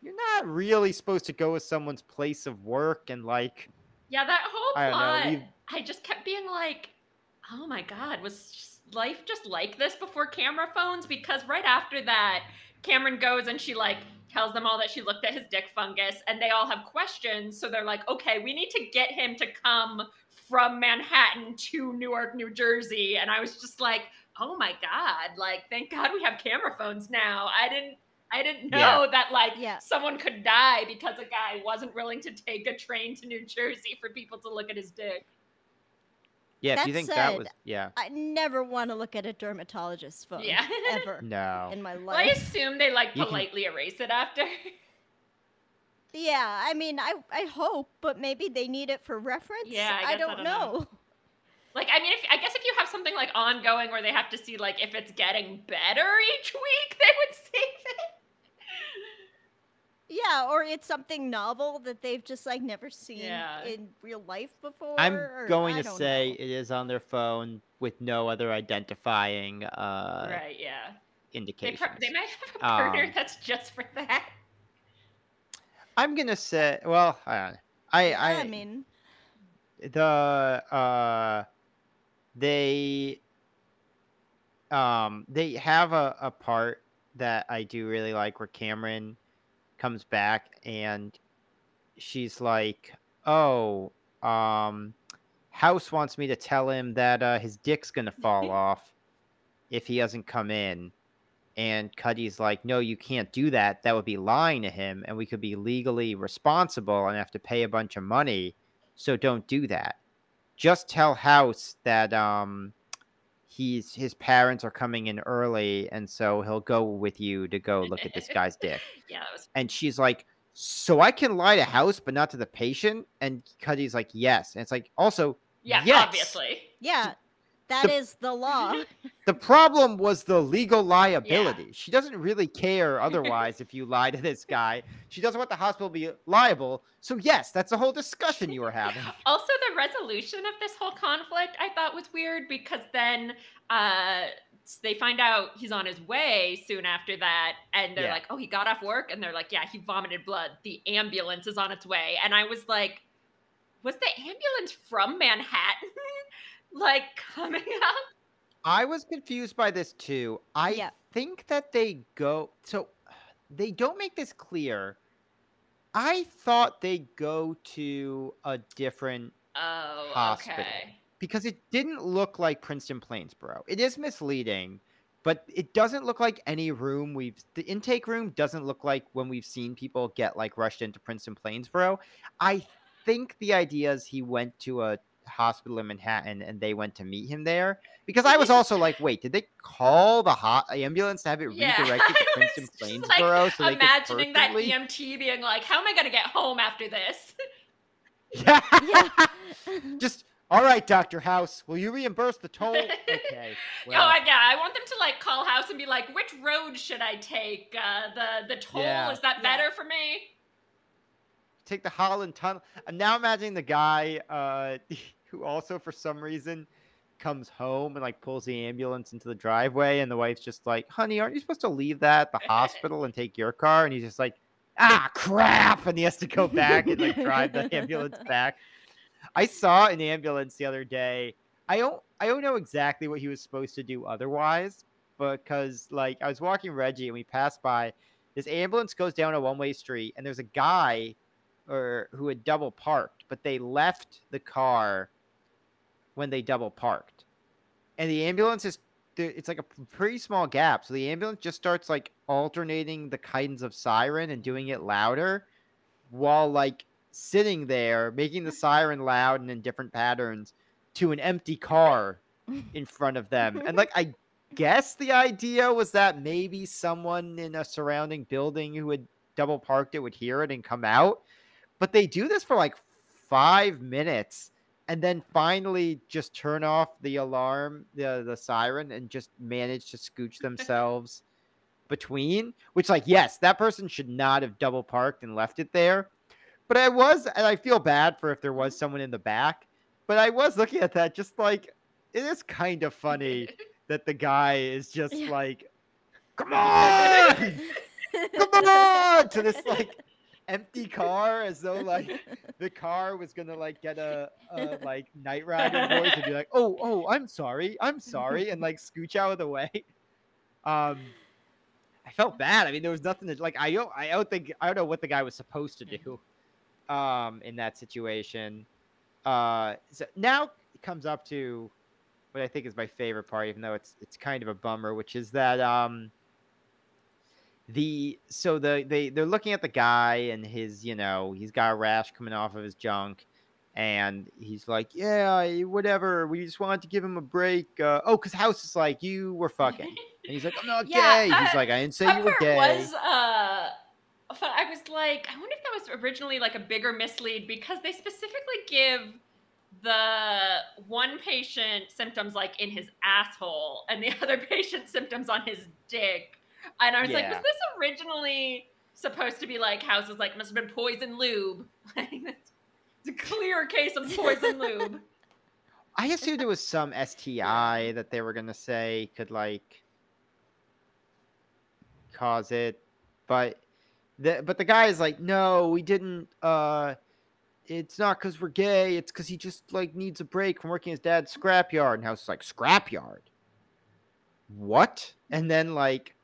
you're not really supposed to go with someone's place of work and like... Yeah, that whole plot, I just kept being like, oh my God, was life just like this before camera phones? Because right after that, Cameron goes and she like tells them all that she looked at his dick fungus and they all have questions. So they're like, okay, we need to get him to come from Manhattan to Newark, New Jersey. And I was just like, oh my God, like, thank God we have camera phones now. I didn't know that someone could die because a guy wasn't willing to take a train to New Jersey for people to look at his dick. Yeah, do you think that was... Yeah. I never want to look at a dermatologist's phone ever in my life. Well, I assume they, like, politely erase it after. Yeah, I mean, I hope, but maybe they need it for reference. Yeah, I don't know. Like, I mean, if you have something, like, ongoing where they have to see, like, if it's getting better each week, they would save it. Yeah, or it's something novel that they've just, like, never seen in real life before. It is on their phone with no other identifying indications. They might have a partner that's just for that. I'm going to say, well, I mean... They have a part that I do really like where Cameron comes back and she's like, House wants me to tell him that his dick's gonna fall off if he doesn't come in. And Cuddy's like, no, you can't do that. That would be lying to him and we could be legally responsible and have to pay a bunch of money. So don't do that. Just tell House that his parents are coming in early, and so he'll go with you to go look at this guy's dick. Yeah, that was... And she's like, so I can lie to House, but not to the patient? And Cuddy's like, yes. And it's like, also, yes. Obviously. Yeah, that is the law. The problem was the legal liability. Yeah. She doesn't really care otherwise if you lie to this guy. She doesn't want the hospital to be liable. So yes, that's the whole discussion you were having. Also, the resolution of this whole conflict I thought was weird because then they find out he's on his way soon after that. And they're like, oh, he got off work. And they're like, yeah, he vomited blood. The ambulance is on its way. And I was like, was the ambulance from Manhattan like coming up? I was confused by this too. I think that they don't make this clear. I thought they go to a different hospital because it didn't look like Princeton Plainsboro. It is misleading, But it doesn't look like any room we've... The intake room doesn't look like when we've seen people get, like, rushed into Princeton Plainsboro. I think the idea is he went to a hospital in Manhattan and they went to meet him there. Because I was also like, wait, did they call the ambulance to have it redirected to Princeton Plainsboro? Like, so imagining that EMT being like, how am I going to get home after this? Yeah. Just... All right, Dr. House, will you reimburse the toll? Okay. Well. Oh, yeah, I want them to, like, call House and be like, which road should I take? The toll, is that better for me? Take the Holland Tunnel. I'm now imagining the guy who also, for some reason, comes home and, like, pulls the ambulance into the driveway, and the wife's just like, honey, aren't you supposed to leave that at the hospital and take your car? And he's just like, ah, crap! And he has to go back and, like, drive the ambulance back. I saw an ambulance the other day. I don't know exactly what he was supposed to do otherwise, because, like, I was walking Reggie and we passed by. This ambulance goes down a one-way street, and there's a guy who had double parked, but they left the car when they double parked. And the ambulance it's like a pretty small gap, so the ambulance just starts, like, alternating the kinds of siren and doing it louder while, like, sitting there making the siren loud and in different patterns to an empty car in front of them. And, like, I guess the idea was that maybe someone in a surrounding building who had double parked it would hear it and come out. But they do this for like 5 minutes and then finally just turn off the alarm, the siren, and just manage to scooch themselves between, which, like, yes, that person should not have double parked and left it there. But I feel bad for if there was someone in the back, but I was looking at that just like, it is kind of funny that the guy is just like, come on, come on, to this, like, empty car, as though, like, the car was going to, like, get a like, Knight Rider voice and be like, oh, I'm sorry, and, like, scooch out of the way. I felt bad. I mean, there was nothing to, like, I don't know what the guy was supposed to do. In that situation. So now it comes up to what I think is my favorite part, even though it's kind of a bummer, which is that they're looking at the guy and his, you know, he's got a rash coming off of his junk, and he's like, yeah, whatever, we just wanted to give him a break. Because House is like, you were fucking. And he's like, I'm not gay. He's like, I didn't say you were gay. I was like, I wonder if that was originally like a bigger mislead, because they specifically give the one patient symptoms like in his asshole and the other patient symptoms on his dick. And I was like, was this originally supposed to be like House's like, must have been poison lube? It's a clear case of poison lube. I assumed it was some STI that they were going to say could like cause it, but the guy is like, no, we didn't. It's not because we're gay. It's because he just like needs a break from working his dad's scrapyard. And House is like, scrapyard? What? And then like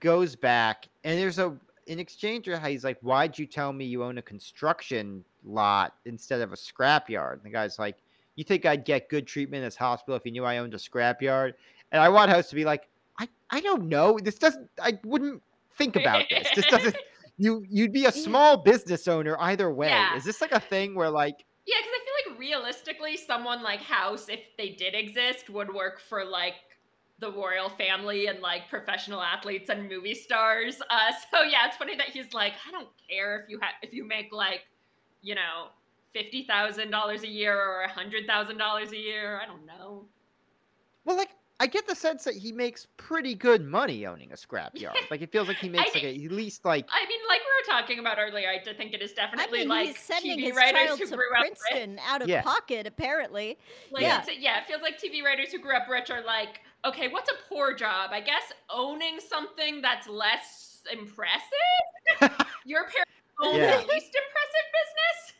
goes back, and there's an exchange where he's like, why'd you tell me you own a construction lot instead of a scrapyard? And the guy's like, you think I'd get good treatment in this hospital if you knew I owned a scrapyard? And I want House to be like, I don't know. I wouldn't think about this. This doesn't. You'd be a small business owner either way. Yeah. Is this like a thing where like? Yeah, because I feel like realistically, someone like House, if they did exist, would work for like the royal family and like professional athletes and movie stars. So yeah, it's funny that he's like, I don't care if you make like, you know, $50,000 a year or $100,000 a year. I don't know. Well, like, I get the sense that he makes pretty good money owning a scrapyard. Like, it feels like he makes at least like. I mean, like we were talking about earlier, I do think it is definitely like he's sending TV his writers who grew up Princeton rich. Out of pocket, apparently. Like, it feels like TV writers who grew up rich are like, okay, what's a poor job? I guess owning something that's less impressive. Your parents own the least impressive business.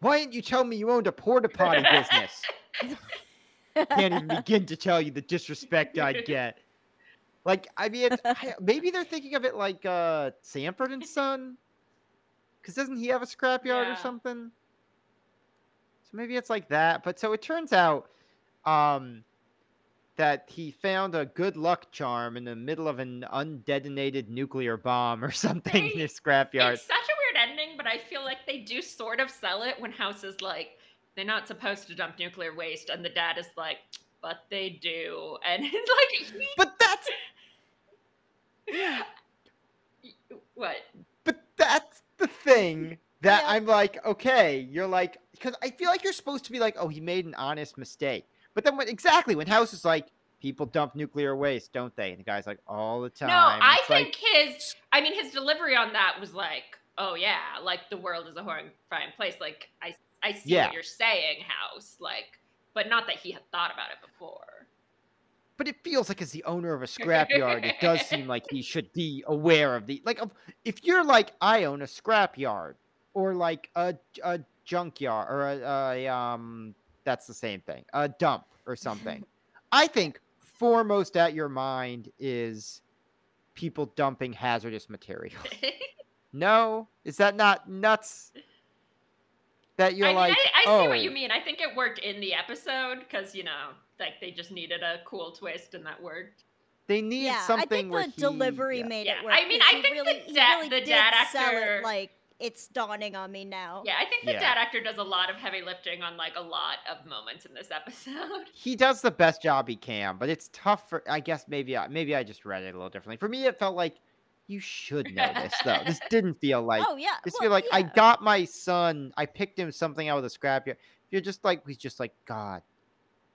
Why didn't you tell me you owned a porta potty business? Can't even begin to tell you the disrespect I'd get. Like, I mean, maybe they're thinking of it like Sanford and Son, because doesn't he have a scrapyard or something? So maybe it's like that. But so it turns out that he found a good luck charm in the middle of an undetonated nuclear bomb or something in a scrapyard. It's such a weird ending, but I feel like they do sort of sell it when House is like, they're not supposed to dump nuclear waste, and the dad is like, but they do. And it's like... But that's... What? But that's the thing that I'm like, okay, you're like... Because I feel like you're supposed to be like, oh, he made an honest mistake. But then when, exactly, when House is like, people dump nuclear waste, don't they? And the guy's like, all the time. No, I think like, his delivery on that was like, oh yeah, like the world is a horrifying place. Like, I see what you're saying, House. Like, but not that he had thought about it before. But it feels like as the owner of a scrapyard, it does seem like he should be aware of the, like, if you're like, I own a scrapyard or like a junkyard or that's the same thing, a dump or something. I think foremost at your mind is people dumping hazardous material. No? Is that not nuts? That you're I see what you mean. I think it worked in the episode because, you know, like they just needed a cool twist and that worked. They need something where I think the delivery made it work. I mean, I think really, the dad actor... Like, it's dawning on me now. Yeah, I think the dad actor does a lot of heavy lifting on like a lot of moments in this episode. He does the best job he can, but it's tough for, I guess maybe I just read it a little differently. For me, it felt like you should know this though. This didn't feel like, I got my son, I picked him something out of the scrapyard. You're just like, he's just like, God.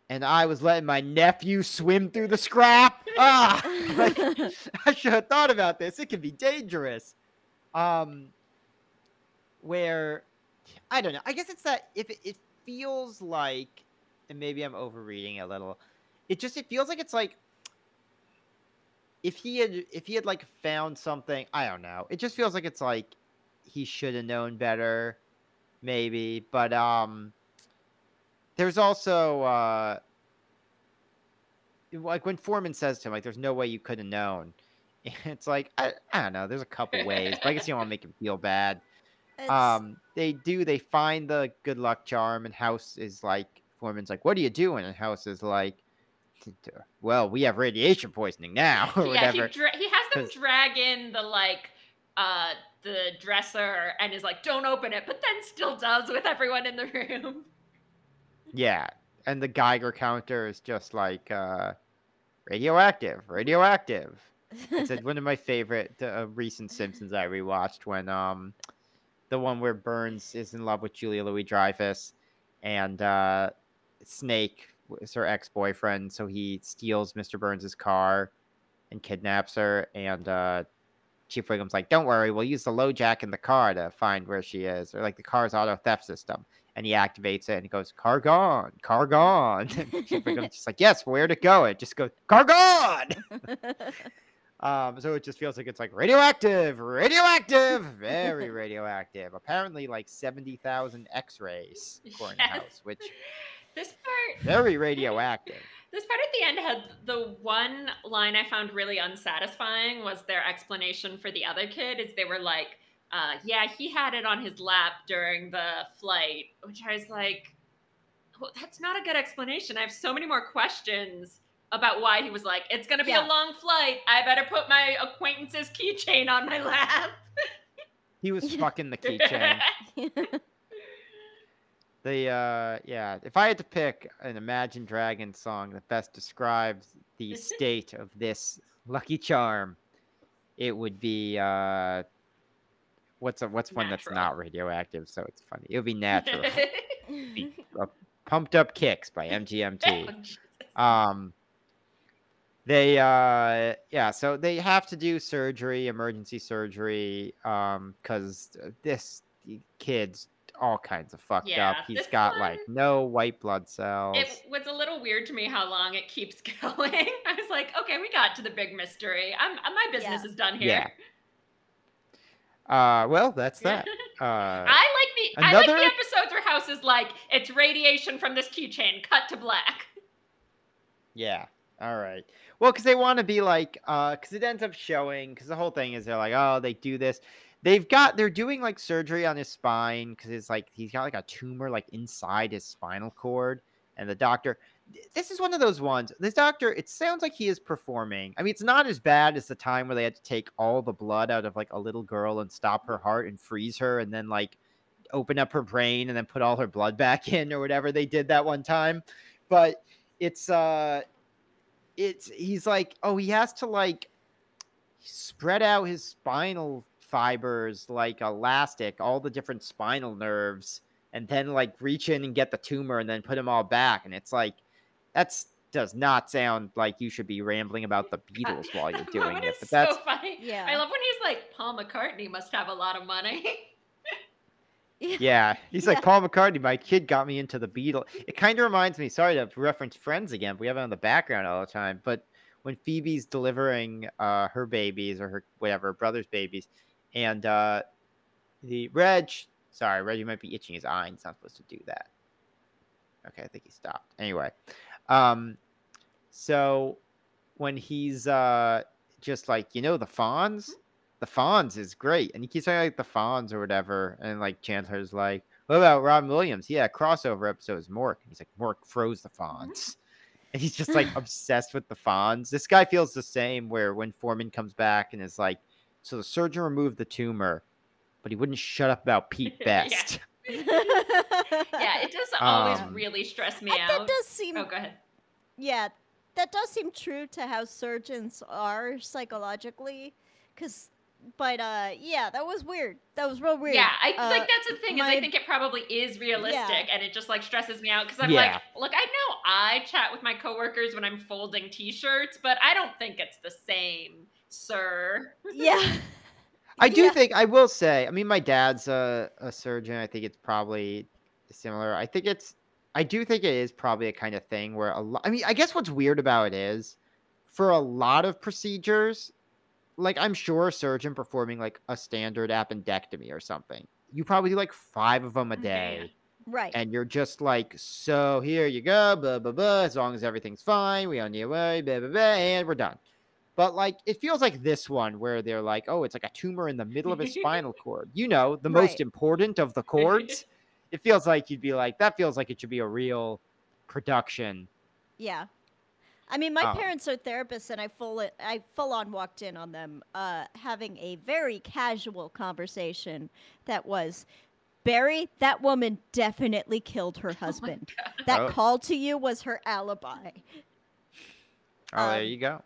And I was letting my nephew swim through the scrap. Like, I should have thought about this. It could be dangerous. Where, I don't know, I guess it's that if it feels like, and maybe I'm overreading a little, it feels like it's like, if he had like found something, I don't know, it just feels like it's like, he should have known better, maybe, but there's also, like when Foreman says to him, like, there's no way you could have known, it's like, I don't know, there's a couple ways, but I guess you don't want to make him feel bad. They find the good luck charm, and House is like, Foreman's like, what are you doing? And House is like, well, we have radiation poisoning now, or whatever. He has them drag in the, like, the dresser, and is like, don't open it, but then still does with everyone in the room. Yeah, and the Geiger counter is just like, radioactive. It's one of my favorite recent Simpsons I rewatched when, the one where Burns is in love with Julia Louis-Dreyfus and Snake is her ex-boyfriend. So he steals Mr. Burns' car and kidnaps her. And Chief Wiggum's like, don't worry, we'll use the LoJack in the car to find where she is. Or like the car's auto theft system. And he activates it and he goes, car gone. And Chief Wiggum's just like, yes, where'd it go? It just goes, car gone! So it just feels like it's like radioactive, very radioactive. Apparently like 70,000 x-rays, according to House, which this part very radioactive. This part at the end had the one line I found really unsatisfying was their explanation for the other kid is they were like, he had it on his lap during the flight, which I was like, well, that's not a good explanation. I have so many more questions about why he was like, it's going to be a long flight. I better put my acquaintance's keychain on my lap. He was fucking the keychain. If I had to pick an Imagine Dragons song that best describes the state of this lucky charm, it would be, what's one that's not radioactive, so it's funny. It would be Natural. Pumped Up Kicks by MGMT. So they have to do surgery, emergency surgery, because this kid's all kinds of fucked up. He's got like no white blood cells. It was a little weird to me how long it keeps going. I was like, okay, we got to the big mystery. My business is done here. Yeah. Well, that's that. I like the episodes where House is like, it's radiation from this keychain, cut to black. Yeah. All right. Well, because they want to be like, because it ends up showing, because the whole thing is they're like, oh, they do this. They're doing like surgery on his spine because it's like he's got like a tumor like inside his spinal cord. and the doctor. This is one of those ones. This doctor, it sounds like he is performing. I mean, it's not as bad as the time where they had to take all the blood out of like a little girl and stop her heart and freeze her and then like open up her brain and then put all her blood back in or whatever they did that one time. But it's he's like, oh, he has to like spread out his spinal fibers like elastic, all the different spinal nerves, and then like reach in and get the tumor and then put them all back. And it's like, that's does not sound like you should be rambling about the Beatles while you're doing it. But that's so funny. Yeah. I love when he's like, Paul McCartney must have a lot of money. Yeah. He's like, Paul McCartney, my kid got me into the Beatles. It kind of reminds me, sorry to reference Friends again, but we have it on the background all the time, but when Phoebe's delivering her babies or her whatever, her brother's babies, and Reggie might be itching his eye and he's not supposed to do that. Okay, I think he stopped. Anyway, so when he's just like, you know, the Fonz is great. And he keeps saying like the Fonz or whatever. And like Chandler's like, what about Robin Williams? Yeah, crossover episode is Mork. And he's like, Mork froze the Fonz. And he's just like obsessed with the Fonz. This guy feels the same where when Foreman comes back and is like, so the surgeon removed the tumor, but he wouldn't shut up about Pete Best. Yeah, it does always really stress me out. That does seem. Oh, go ahead. Yeah, that does seem true to how surgeons are psychologically. But that was weird. That was real weird. Yeah, I like that's the thing is I think it probably is realistic, and it just like stresses me out because I'm like, look, I know I chat with my coworkers when I'm folding T-shirts, but I don't think it's the same, sir. Yeah. I do think, I will say, I mean, my dad's a surgeon. I think it's probably similar. I do think it is probably a kind of thing where I guess what's weird about it is for a lot of procedures, like I'm sure a surgeon performing like a standard appendectomy or something, you probably do like 5 of them a day. Yeah. Right. And you're just like, so here you go, blah, blah, blah. As long as everything's fine, we on your way, blah, blah, blah, and we're done. But, like, it feels like this one where they're like, oh, it's like a tumor in the middle of his spinal cord. You know, the most important of the cords. It feels like you'd be like, that feels like it should be a real production. Yeah. I mean, my parents are therapists, and I full on walked in on them having a very casual conversation that was, Barry, that woman definitely killed her husband. Oh that call to you was her alibi. Oh, there you go.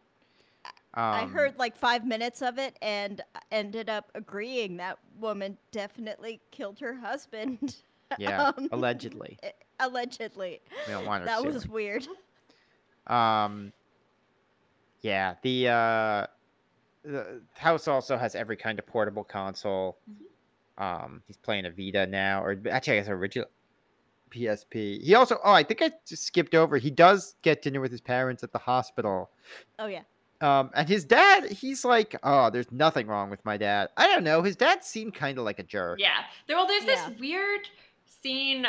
I heard like 5 minutes of it and ended up agreeing that woman definitely killed her husband. Yeah, allegedly. Allegedly. We don't want her that suing. Was weird. Yeah, the house also has every kind of portable console. Mm-hmm. He's playing a Vita now, or actually I guess original PSP. He also, I think I just skipped over. He does get dinner with his parents at the hospital. Oh, yeah. And his dad, he's like, oh, there's nothing wrong with my dad. I don't know. His dad seemed kind of like a jerk. Yeah. Well, there's this weird scene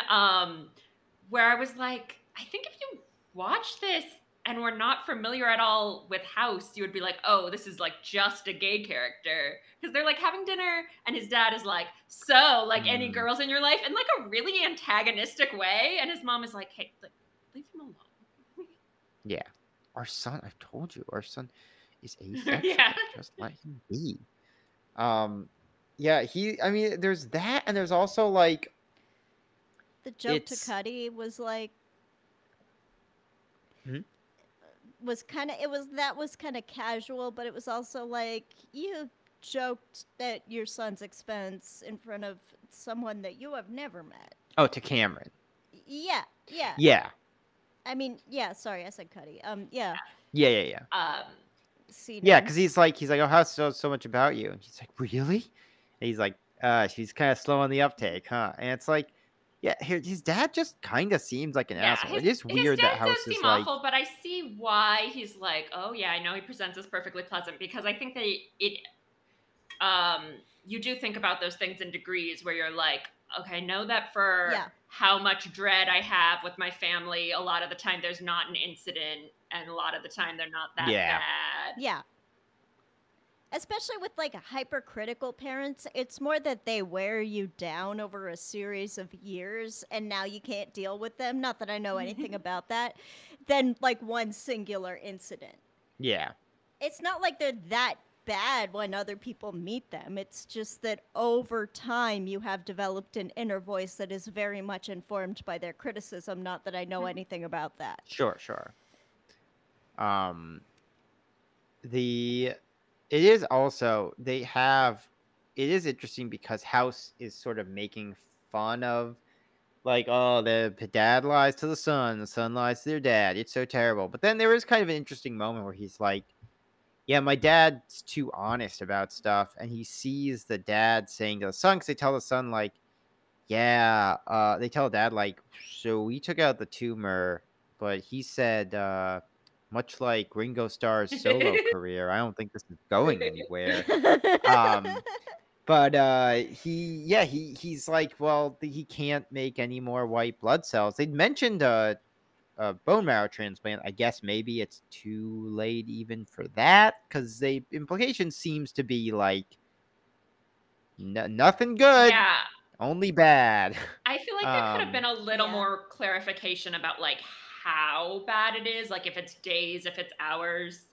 where I was like, I think if you watch this and were not familiar at all with House, you would be like, oh, this is like just a gay character. Because they're like having dinner and his dad is like, so like any girls in your life? In like a really antagonistic way. And his mom is like, hey, like, leave him alone. Yeah. Our son, I've told you, our son is asexual. Yeah. Just let him be. Yeah, there's that, and there's also, like... The joke to Cuddy was, like... Mm-hmm. That was kind of casual, but it was also, like, you joked at your son's expense in front of someone that you have never met. Oh, to Cameron. Yeah, yeah. Yeah. I mean, yeah, sorry, I said Cuddy. Yeah. Yeah, because he's like, oh, how's so much about you? And she's like, really? And he's like, she's kind of slow on the uptake, huh? And it's like, yeah, his dad just kind of seems like an asshole. It is weird that House is like... His dad does seem awful, but I see why he's like, oh, yeah, I know he presents as perfectly pleasant, because I think that you do think about those things in degrees where you're like, okay, I know that for... Yeah. how much dread I have with my family. A lot of the time there's not an incident and a lot of the time they're not that bad. Yeah. Especially with like hypercritical parents, it's more that they wear you down over a series of years and now you can't deal with them. Not that I know anything about that, than like one singular incident. Yeah. It's not like they're that bad when other people meet them. It's just that over time you have developed an inner voice that is very much informed by their criticism. Not that I know anything about that. Sure, sure. It is also, they have, it is interesting because House is sort of making fun of, like, oh, the dad lies to the son lies to their dad. It's so terrible. But then there is kind of an interesting moment where he's like, yeah, my dad's too honest about stuff. And he sees the dad saying to the son, because they tell the son, like, yeah, they tell dad, like, so we took out the tumor, but he said, much like Ringo Starr's solo career, I don't think this is going anywhere. He's like, well, he can't make any more white blood cells. They'd mentioned a bone marrow transplant. I guess maybe it's too late even for that, because the implication seems to be like nothing good. Yeah. Only bad. I feel like there could have been a little more clarification about like how bad it is, like if it's days, if it's hours,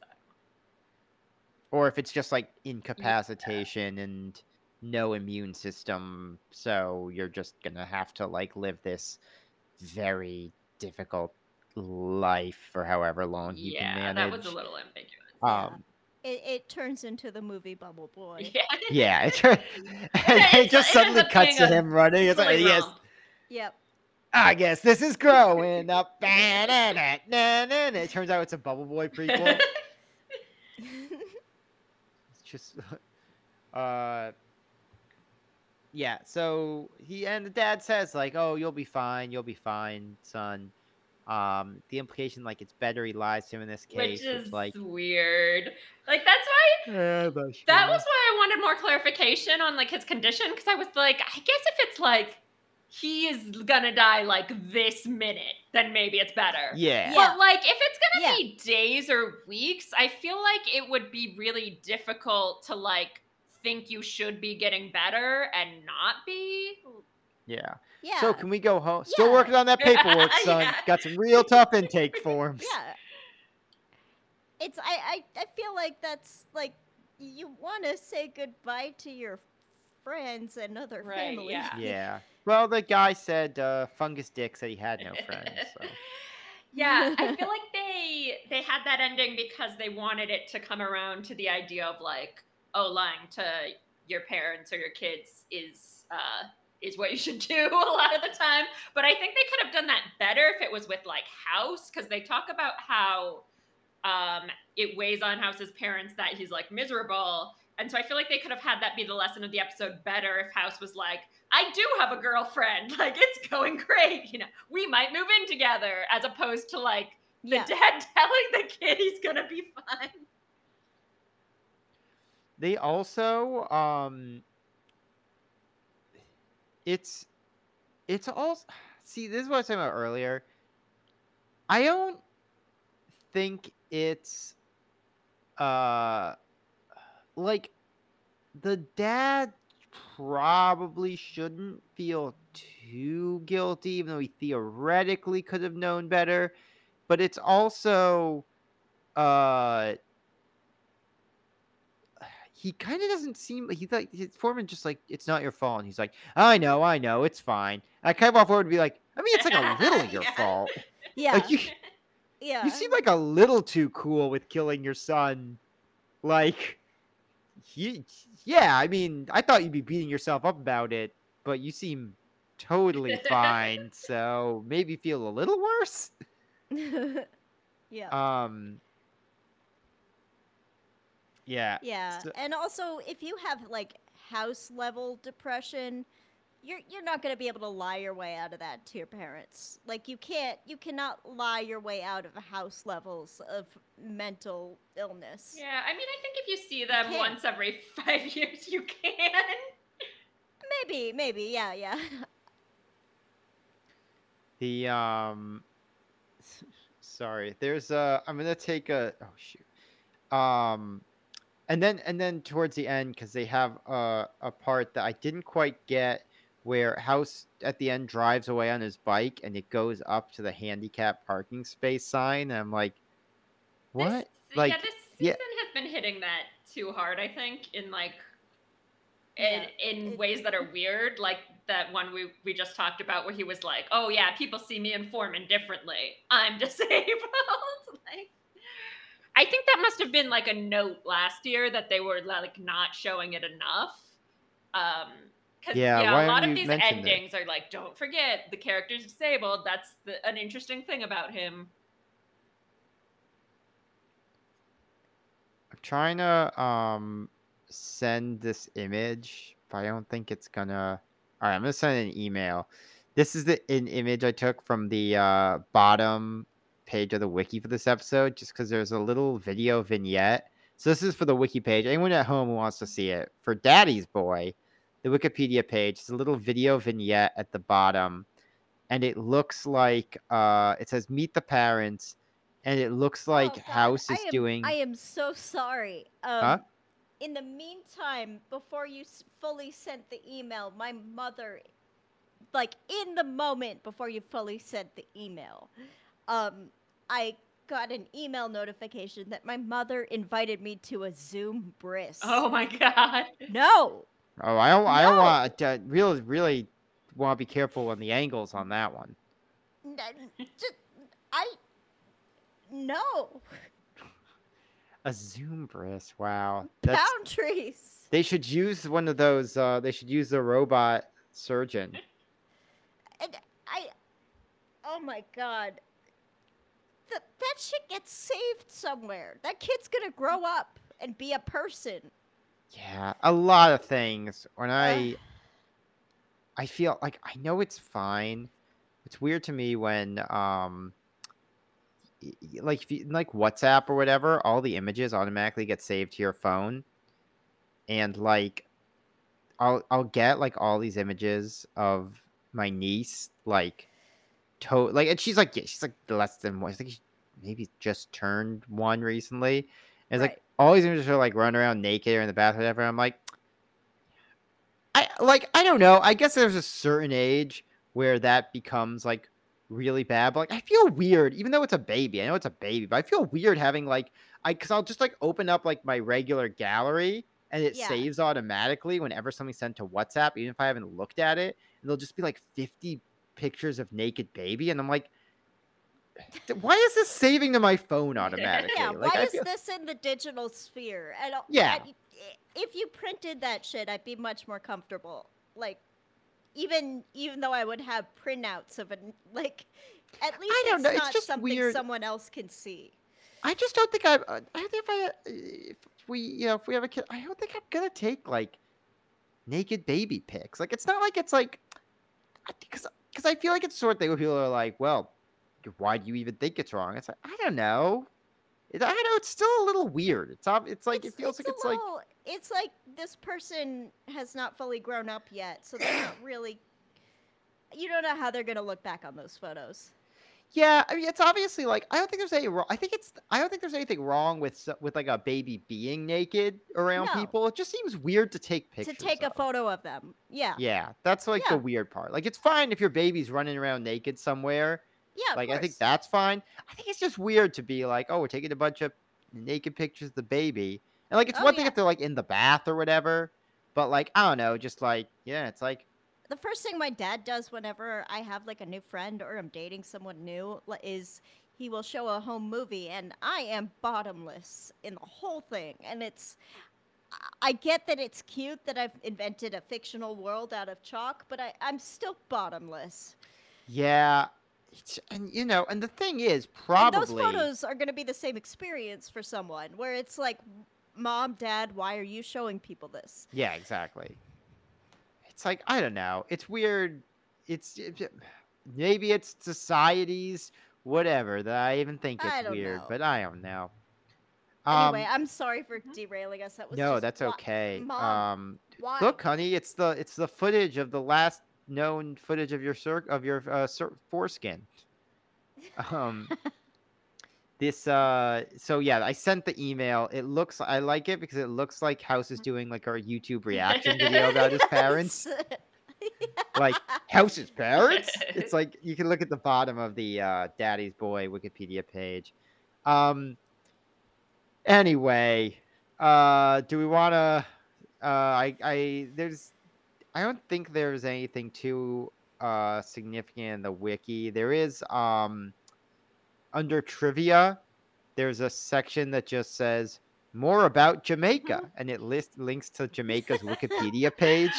or if it's just like incapacitation and no immune system, so you're just gonna have to like live this very difficult life for however long you can manage. Yeah, that was a little ambiguous. It turns into the movie Bubble Boy. Yeah, yeah. It just suddenly cuts to him running. It's like, yes. Yep. I guess this is growing up. It turns out it's a Bubble Boy prequel. It's just, yeah. So the dad says like, "Oh, you'll be fine, son." The implication like it's better he lies to him in this case, which is like weird. Like that's why that was why I wanted more clarification on like his condition, because I was like, I guess if it's like, he is gonna die like this minute, then maybe it's better. Yeah. But like if it's gonna be days or weeks, I feel like it would be really difficult to like think you should be getting better and not be. Yeah. Yeah. So can we go home? Still working on that paperwork, son. Yeah. Got some real tough intake forms. Yeah. It's I feel like that's like you wanna say goodbye to your friends and other family. Yeah. Well, the guy said fungus dick said he had no friends. So. Yeah, I feel like they had that ending because they wanted it to come around to the idea of like, oh, lying to your parents or your kids is what you should do a lot of the time. But I think they could have done that better if it was with like House, because they talk about how it weighs on House's parents that he's like miserable. And so I feel like they could have had that be the lesson of the episode better if House was like, I do have a girlfriend. Like, it's going great. You know, we might move in together, as opposed to, like, the dad telling the kid he's going to be fine. They also, it's also, see, this is what I was talking about earlier. I don't think it's, like, the dad probably shouldn't feel too guilty, even though he theoretically could have known better. But it's also, he kind of doesn't seem, he like his foreman just like, it's not your fault. And he's like, I know, it's fine. And I kind of walk forward and be like, I mean, it's like a little your fault. Yeah. Like you seem like a little too cool with killing your son. Like, I mean, I thought you'd be beating yourself up about it, but you seem totally fine, so maybe feel a little worse. Yeah. So, and also, if you have, like, House-level depression, you're not going to be able to lie your way out of that to your parents. Like, you cannot lie your way out of House levels of mental illness. Yeah, I mean, I think if you see them once every 5 years, you can. Maybe, yeah. The, sorry, there's I'm going to take a, oh shoot. And then towards the end, because they have a part that I didn't quite get, where House at the end drives away on his bike and it goes up to the handicap parking space sign. And I'm like, what? This season has been hitting that too hard, I think, in ways that are weird. Like that one we just talked about where he was like, oh yeah, people see me in form indifferently. I'm disabled. Like, I think that must have been like a note last year that they were like not showing it enough. A lot of these endings are like, don't forget the character's disabled. That's an interesting thing about him. I'm trying to send this image, but I don't think it's gonna. All right, I'm gonna send an email. This is an image I took from the bottom page of the wiki for this episode, just because there's a little video vignette. So this is for the wiki page. Anyone at home who wants to see it, for Daddy's Boy, the Wikipedia page, it's a little video vignette at the bottom, and it looks like it says "Meet the Parents," and it looks like House is doing. I am so sorry. In the meantime, before you fully sent the email, my mother, in the moment before you fully sent the email, I got an email notification that my mother invited me to a Zoom bris. Oh my God. No. Oh, I don't want to really want to be careful on the angles on that one. No. A Zoom bris. Wow. Boundaries. They should use one of those. They should use the robot surgeon. Oh my God. That shit gets saved somewhere. That kid's going to grow up and be a person. Yeah, a lot of things. When I feel like I know it's fine. It's weird to me when, if you, WhatsApp or whatever, all the images automatically get saved to your phone. And I'll get all these images of my niece, and she's less than one. I think she maybe just turned one recently. And it's all these images are running around naked or in the bathroom, whatever. I'm like, I don't know. I guess there's a certain age where that becomes really bad. But I feel weird, even though it's a baby. I know it's a baby, but I feel weird having because I'll just open up my regular gallery and it saves automatically whenever something's sent to WhatsApp, even if I haven't looked at it. And there'll just be 50 pictures of naked baby, and I'm like, why is this saving to my phone automatically? Yeah, why is this in the digital sphere? And if you printed that shit, I'd be much more comfortable. Even though I would have printouts of it, at least I don't know. It's just something weird. Someone else can see. I just don't think if we have a kid, I don't think I'm gonna take naked baby pics. It's not like it's because I feel like it's the sort of thing where people are like, well, why do you even think it's wrong? It's I don't know. I know it's still a little weird. It feels like it's this person has not fully grown up yet, so they're not really. You don't know how they're gonna look back on those photos. Yeah, I mean, it's obviously I don't think there's any wrong. I don't think there's anything wrong with a baby being naked around people. It just seems weird to take pictures. To take a photo of them. Yeah. Yeah, that's the weird part. It's fine if your baby's running around naked somewhere. Yeah, I think that's fine. I think it's just weird to be oh, we're taking a bunch of naked pictures of the baby. And it's one thing if they're in the bath or whatever, but I don't know, just it's the first thing my dad does whenever I have a new friend or I'm dating someone new is he will show a home movie, and I am bottomless in the whole thing. And I get that it's cute that I've invented a fictional world out of chalk, but I'm still bottomless. Yeah. And the thing is, probably and those photos are going to be the same experience for someone where it's Mom, Dad, why are you showing people this? Yeah, exactly. It's I don't know. It's weird. Maybe it's society's whatever that I even think it's weird, but I don't know. Anyway, I'm sorry for derailing us. That's okay. Mom, why? Look, honey, it's the footage of the last known footage of your foreskin. This so yeah, I sent the email. It looks, I like it because it looks like House is doing like our YouTube reaction video about his parents. Like House's parents. It's like you can look at the bottom of the Daddy's Boy Wikipedia page. Anyway, do we want to? I don't think there's anything too significant in the wiki. There is under trivia, there's a section that just says more about Jamaica, and it links to Jamaica's Wikipedia page.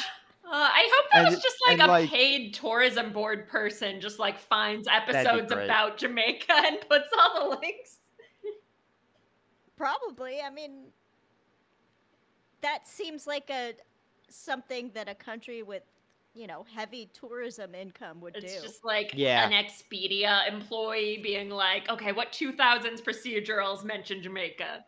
I hope that was just like a paid tourism board person just like finds episodes about Jamaica and puts all the links. Probably. I mean, that seems like something that a country with, you know, heavy tourism income would do. It's just like an Expedia employee being like, okay, what 2000s procedurals mention Jamaica?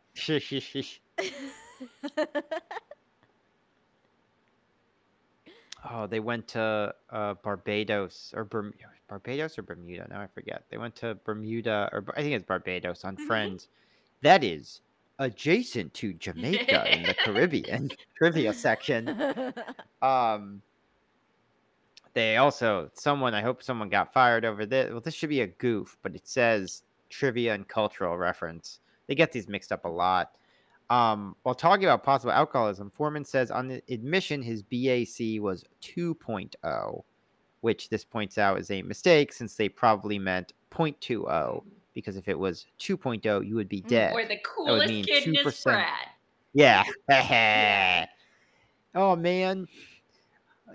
Oh, they went to Barbados or Bermuda. Now I forget. They went to Bermuda, or I think it's Barbados on Friends. That is adjacent to Jamaica in the Caribbean trivia section. They also, I hope someone got fired over this. Well, this should be a goof, but it says trivia and cultural reference. They get these mixed up a lot. While talking about possible alcoholism, Foreman says on the admission, his BAC was 2.0, which this points out is a mistake since they probably meant 0.20, because if it was 2.0, you would be dead. Or the coolest kid in his frat. Yeah. Oh, man.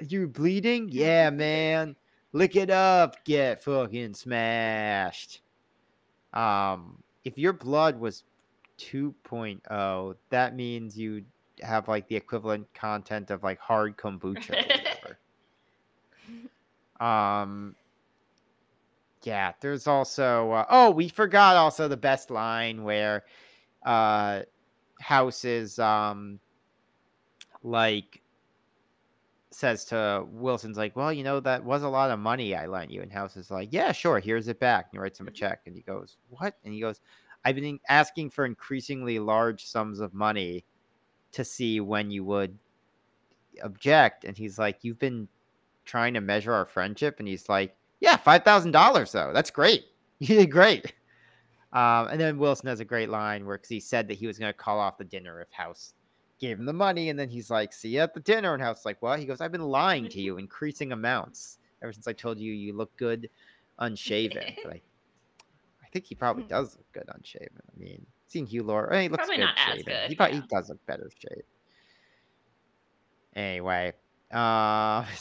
You bleeding? Yeah, man. Lick it up. Get fucking smashed. If your blood was 2.0, that means you have like the equivalent content of like hard kombucha or whatever. Yeah, there's also we forgot also the best line where House is like says to Wilson's like, well, you know, that was a lot of money I lent you, and House is like, yeah, sure, here's it back, and he writes him a check, and he goes, what? And he goes, I've been asking for increasingly large sums of money to see when you would object. And he's like, you've been trying to measure our friendship. And he's like, yeah, $5,000 though. That's great. You did great. And then Wilson has a great line where, cause he said that he was going to call off the dinner if House gave him the money. And then he's like, see you at the dinner. And House is like, what? He goes, I've been lying to you, increasing amounts ever since I told you, you look good unshaven. But I think he probably does look good unshaven. I mean, seeing Hugh Laurie, he looks probably good shaven. He does look better shape. Anyway, is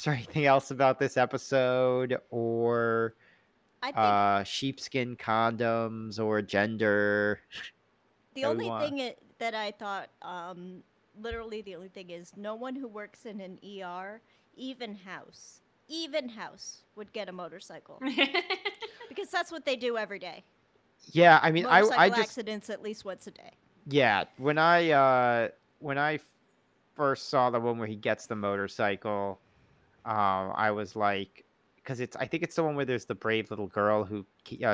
there anything else about this episode, or I think sheepskin condoms, or gender? The only thing that I thought, literally the only thing is, no one who works in an ER, even House, would get a motorcycle because that's what they do every day. Yeah, I mean, I just accidents at least once a day. Yeah, when I first saw the one where he gets the motorcycle, I was like, because I think it's the one where there's the brave little girl who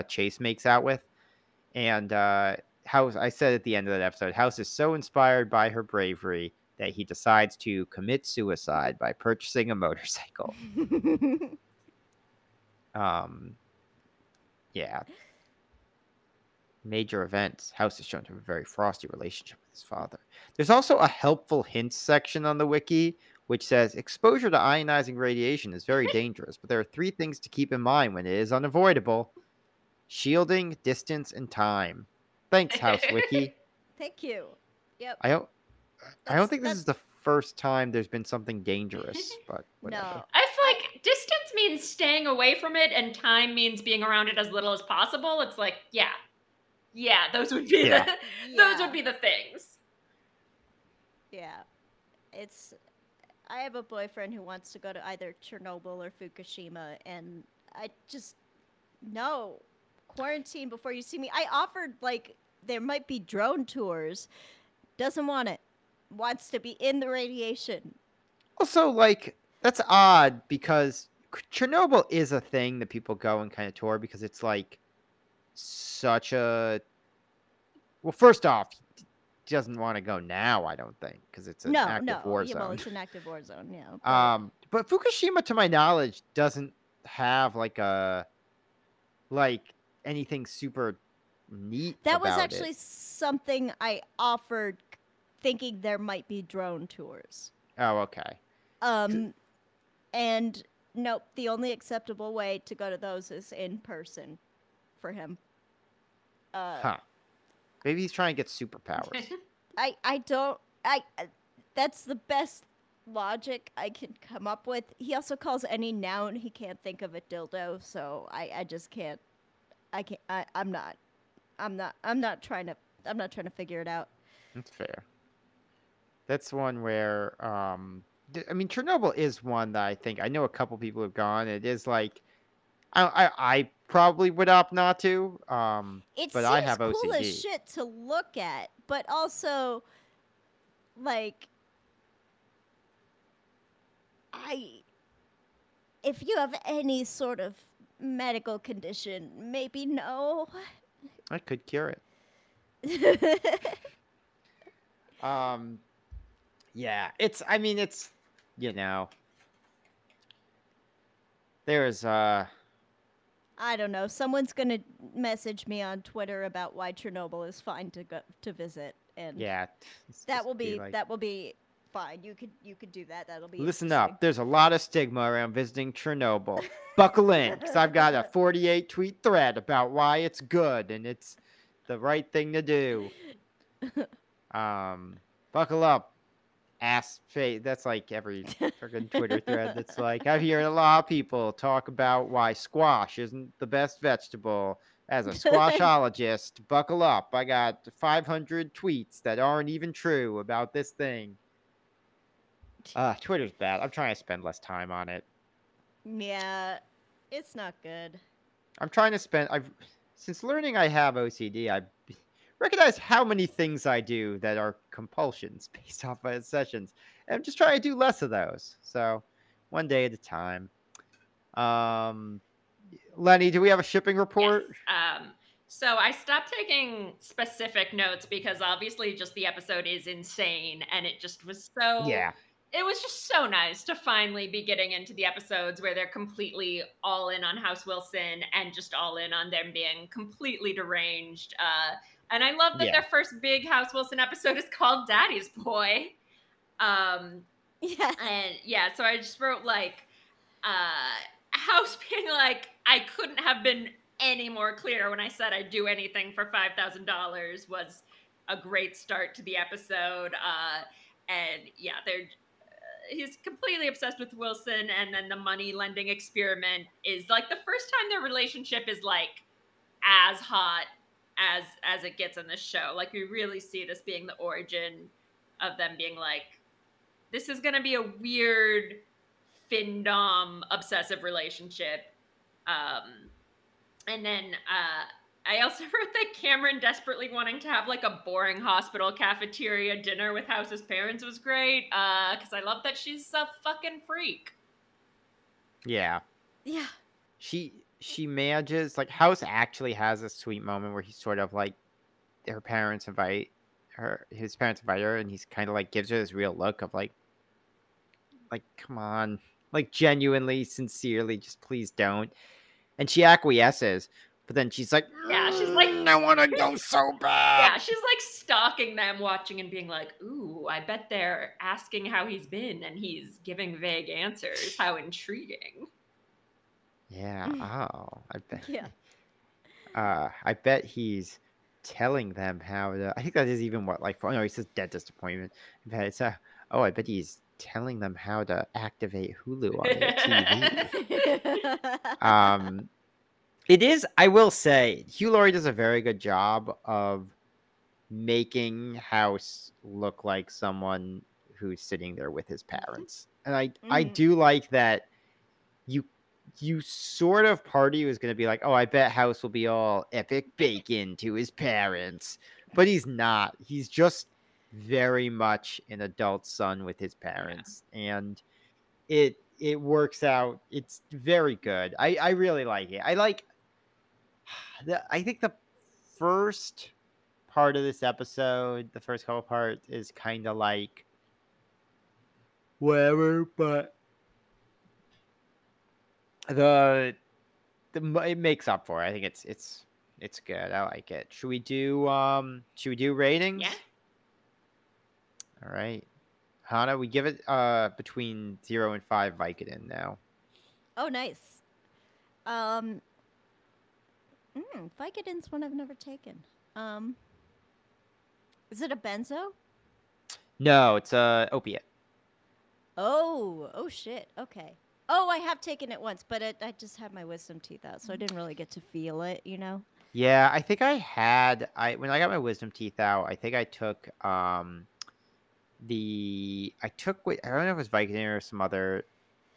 Chase makes out with, and House. I said at the end of that episode, House is so inspired by her bravery that he decides to commit suicide by purchasing a motorcycle. Yeah. Major events. House is shown to have a very frosty relationship with his father. There's also a helpful hints section on the wiki, which says exposure to ionizing radiation is very dangerous, but there are three things to keep in mind when it is unavoidable: shielding, distance, and time. Thanks, House Wiki. Thank you. Yep. I don't think this is the first time there's been something dangerous, but whatever. No. I feel like distance means staying away from it, and time means being around it as little as possible. It's like, yeah, those would be those would be the things. Yeah, I have a boyfriend who wants to go to either Chernobyl or Fukushima, and I just quarantine before you see me. I offered like there might be drone tours. Doesn't want it. Wants to be in the radiation. Also, like, that's odd because Chernobyl is a thing that people go and kind of tour because it's like such a Well, first off, he doesn't want to go now, I don't think, because it's an active war zone. Yeah, well, it's an active war zone, yeah. But... but Fukushima, to my knowledge, doesn't have like anything super neat. That was actually something I offered, thinking there might be drone tours. Oh, okay. And nope, the only acceptable way to go to those is in person for him. Maybe he's trying to get superpowers. That's the best logic I can come up with. He also calls any noun he can't think of a dildo, so I just can't. I'm not trying to figure it out. That's fair. That's one where I mean, Chernobyl is one that I think I know a couple people have gone. It is like I probably would opt not to. It but seems I have OCD. Cool as shit to look at, but also like if you have any sort of medical condition, maybe no. I could cure it. Yeah, it's there's I don't know. Someone's going to message me on Twitter about why Chernobyl is fine to go to visit, and yeah, that will be fine. You could do that. That'll be Listen up. There's a lot of stigma around visiting Chernobyl. Buckle in, because I've got a 48-tweet thread about why it's good and it's the right thing to do. Buckle up, ass face. That's like every freaking Twitter thread. That's like, I've heard a lot of people talk about why squash isn't the best vegetable. As a squashologist, buckle up. I got 500 tweets that aren't even true about this thing. Twitter's bad. I'm trying to spend less time on it. Yeah, it's not good. Since learning I have OCD, I recognize how many things I do that are compulsions based off my obsessions. And I'm just trying to do less of those. So, one day at a time. Lenny, do we have a shipping report? Yes. So I stopped taking specific notes because obviously just the episode is insane. And it just was so... Yeah. It was just so nice to finally be getting into the episodes where they're completely all in on House Wilson and just all in on them being completely deranged. And I love that their first big House Wilson episode is called Daddy's Boy. And yeah, so I just wrote like House being like, I couldn't have been any more clear when I said I'd do anything for $5,000 was a great start to the episode. And yeah, he's completely obsessed with Wilson, and then the money lending experiment is like the first time their relationship is like as hot as it gets in this show. Like we really see this being the origin of them being like, this is gonna be a weird findom obsessive relationship. And then I also wrote that Cameron desperately wanting to have like a boring hospital cafeteria dinner with House's parents was great. 'Cause I love that she's a fucking freak. Yeah. Yeah. She manages, like, House actually has a sweet moment where he's sort of like, his parents invite her, and he's kind of like gives her this real look of like, come on, like genuinely, sincerely, just please don't. And she acquiesces. But then she's like, yeah, she's like, I want to go so bad. Yeah, she's like stalking them, watching and being like, ooh, I bet they're asking how he's been, and he's giving vague answers. How intriguing. Yeah. Oh, I bet. Yeah. I bet he's telling them how to. I think that is even what, like, oh no, he says dentist appointment. I bet he's telling them how to activate Hulu on their TV. It is, I will say, Hugh Laurie does a very good job of making House look like someone who's sitting there with his parents. And I do like that you sort of party was going to be like, oh, I bet House will be all epic bacon to his parents. But he's not. He's just very much an adult son with his parents. Yeah. And it works out. It's very good. I really like it. I think the first part of this episode, the first couple parts, is kind of like whatever, but it makes up for it. I think it's good. I like it. Should we do ratings? Yeah. All right. Hannah, we give it between 0 and 5 Vicodin now. Oh, nice. Vicodin's one I've never taken. Is it a benzo? No, it's a opiate. Oh shit. Okay. Oh, I have taken it once, but I just had my wisdom teeth out, so I didn't really get to feel it, you know? Yeah, I think when I got my wisdom teeth out, I think I took I don't know if it was Vicodin or some other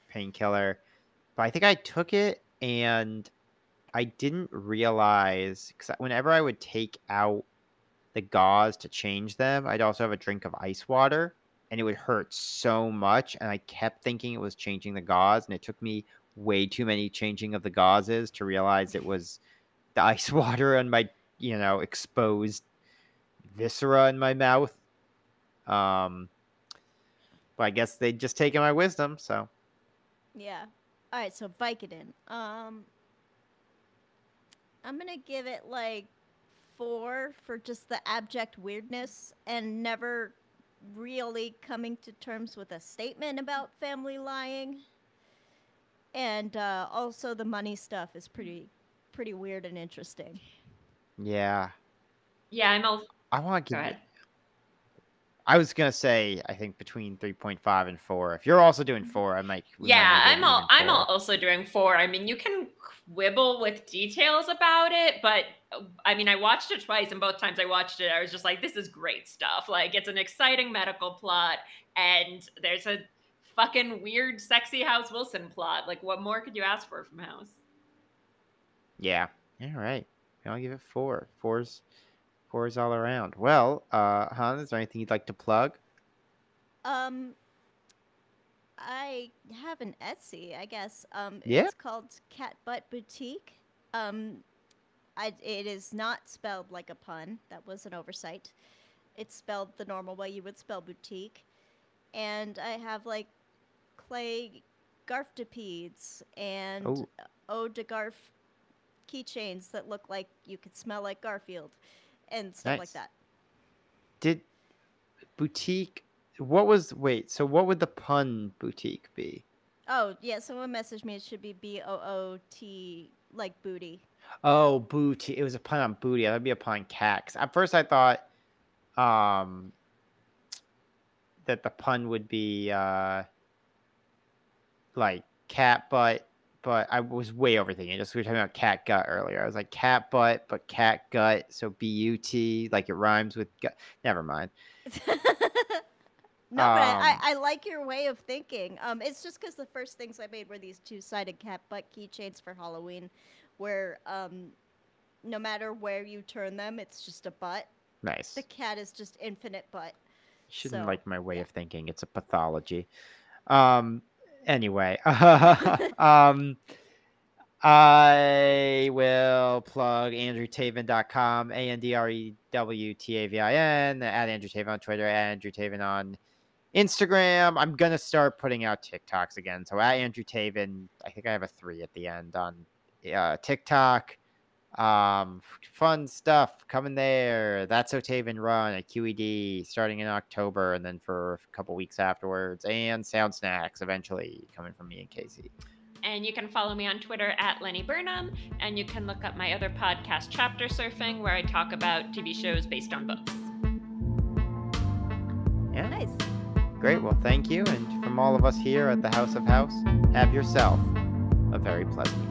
painkiller, but I think I took it and I didn't realize, because whenever I would take out the gauze to change them, I'd also have a drink of ice water. And it would hurt so much. And I kept thinking it was changing the gauze. And it took me way too many changing of the gauzes to realize it was the ice water on my, exposed viscera in my mouth. But I guess they'd just taken my wisdom, so. Yeah. All right, so Vicodin. I'm going to give it, 4 for just the abject weirdness and never really coming to terms with a statement about family lying, and also the money stuff is pretty weird and interesting. Yeah I'm also I was gonna say I think between 3.5 and 4. If you're also doing 4, I might. Yeah, I'm also doing 4. I mean, you can quibble with details about it, but I mean, I watched it twice, and both times I watched it, I was just like, "This is great stuff." Like, it's an exciting medical plot, and there's a fucking weird, sexy House Wilson plot. Like, what more could you ask for from House? Yeah. All right. I'll give it 4. 4's all around. Well, Han, is there anything you'd like to plug? I have an Etsy, I guess. Yeah. It's called Cat Butt Boutique. It is not spelled like a pun. That was an oversight. It's spelled the normal way you would spell boutique. And I have clay Garftopedes and Ode to Garf keychains that look like you could smell like Garfield. And stuff like that. Did boutique? So what would the pun boutique be? Oh yeah, someone messaged me. It should be BOOT, like booty. Oh, booty. It was a pun on booty. That'd be a pun on cats. At first, I thought that the pun would be like cat butt, but I was way overthinking it. Just we were talking about cat gut earlier. I was like cat butt, but cat gut, so BUT, like it rhymes with gut. Never mind. No, but I like your way of thinking. It's just because the first things I made were these 2-sided cat butt keychains for Halloween, where no matter where you turn them, it's just a butt. Nice. The cat is just infinite butt. Shouldn't like my way of thinking. It's a pathology. Anyway, I will plug andrewtaven.com, ANDREWTAVIN, at Andrew Taven on Twitter, at Andrew Taven on Instagram. I'm going to start putting out TikToks again. So at Andrew Taven, I think I have a 3 at the end on TikTok. Fun stuff coming there. That's Otaven Run at QED starting in October, and then for a couple weeks afterwards, and Sound Snacks eventually coming from me and Casey. And you can follow me on Twitter at Lenny Burnham, and you can look up my other podcast, Chapter Surfing, where I talk about TV shows based on books. Yeah, nice. Great. Well, thank you. And from all of us here at the House of House, have yourself a very pleasant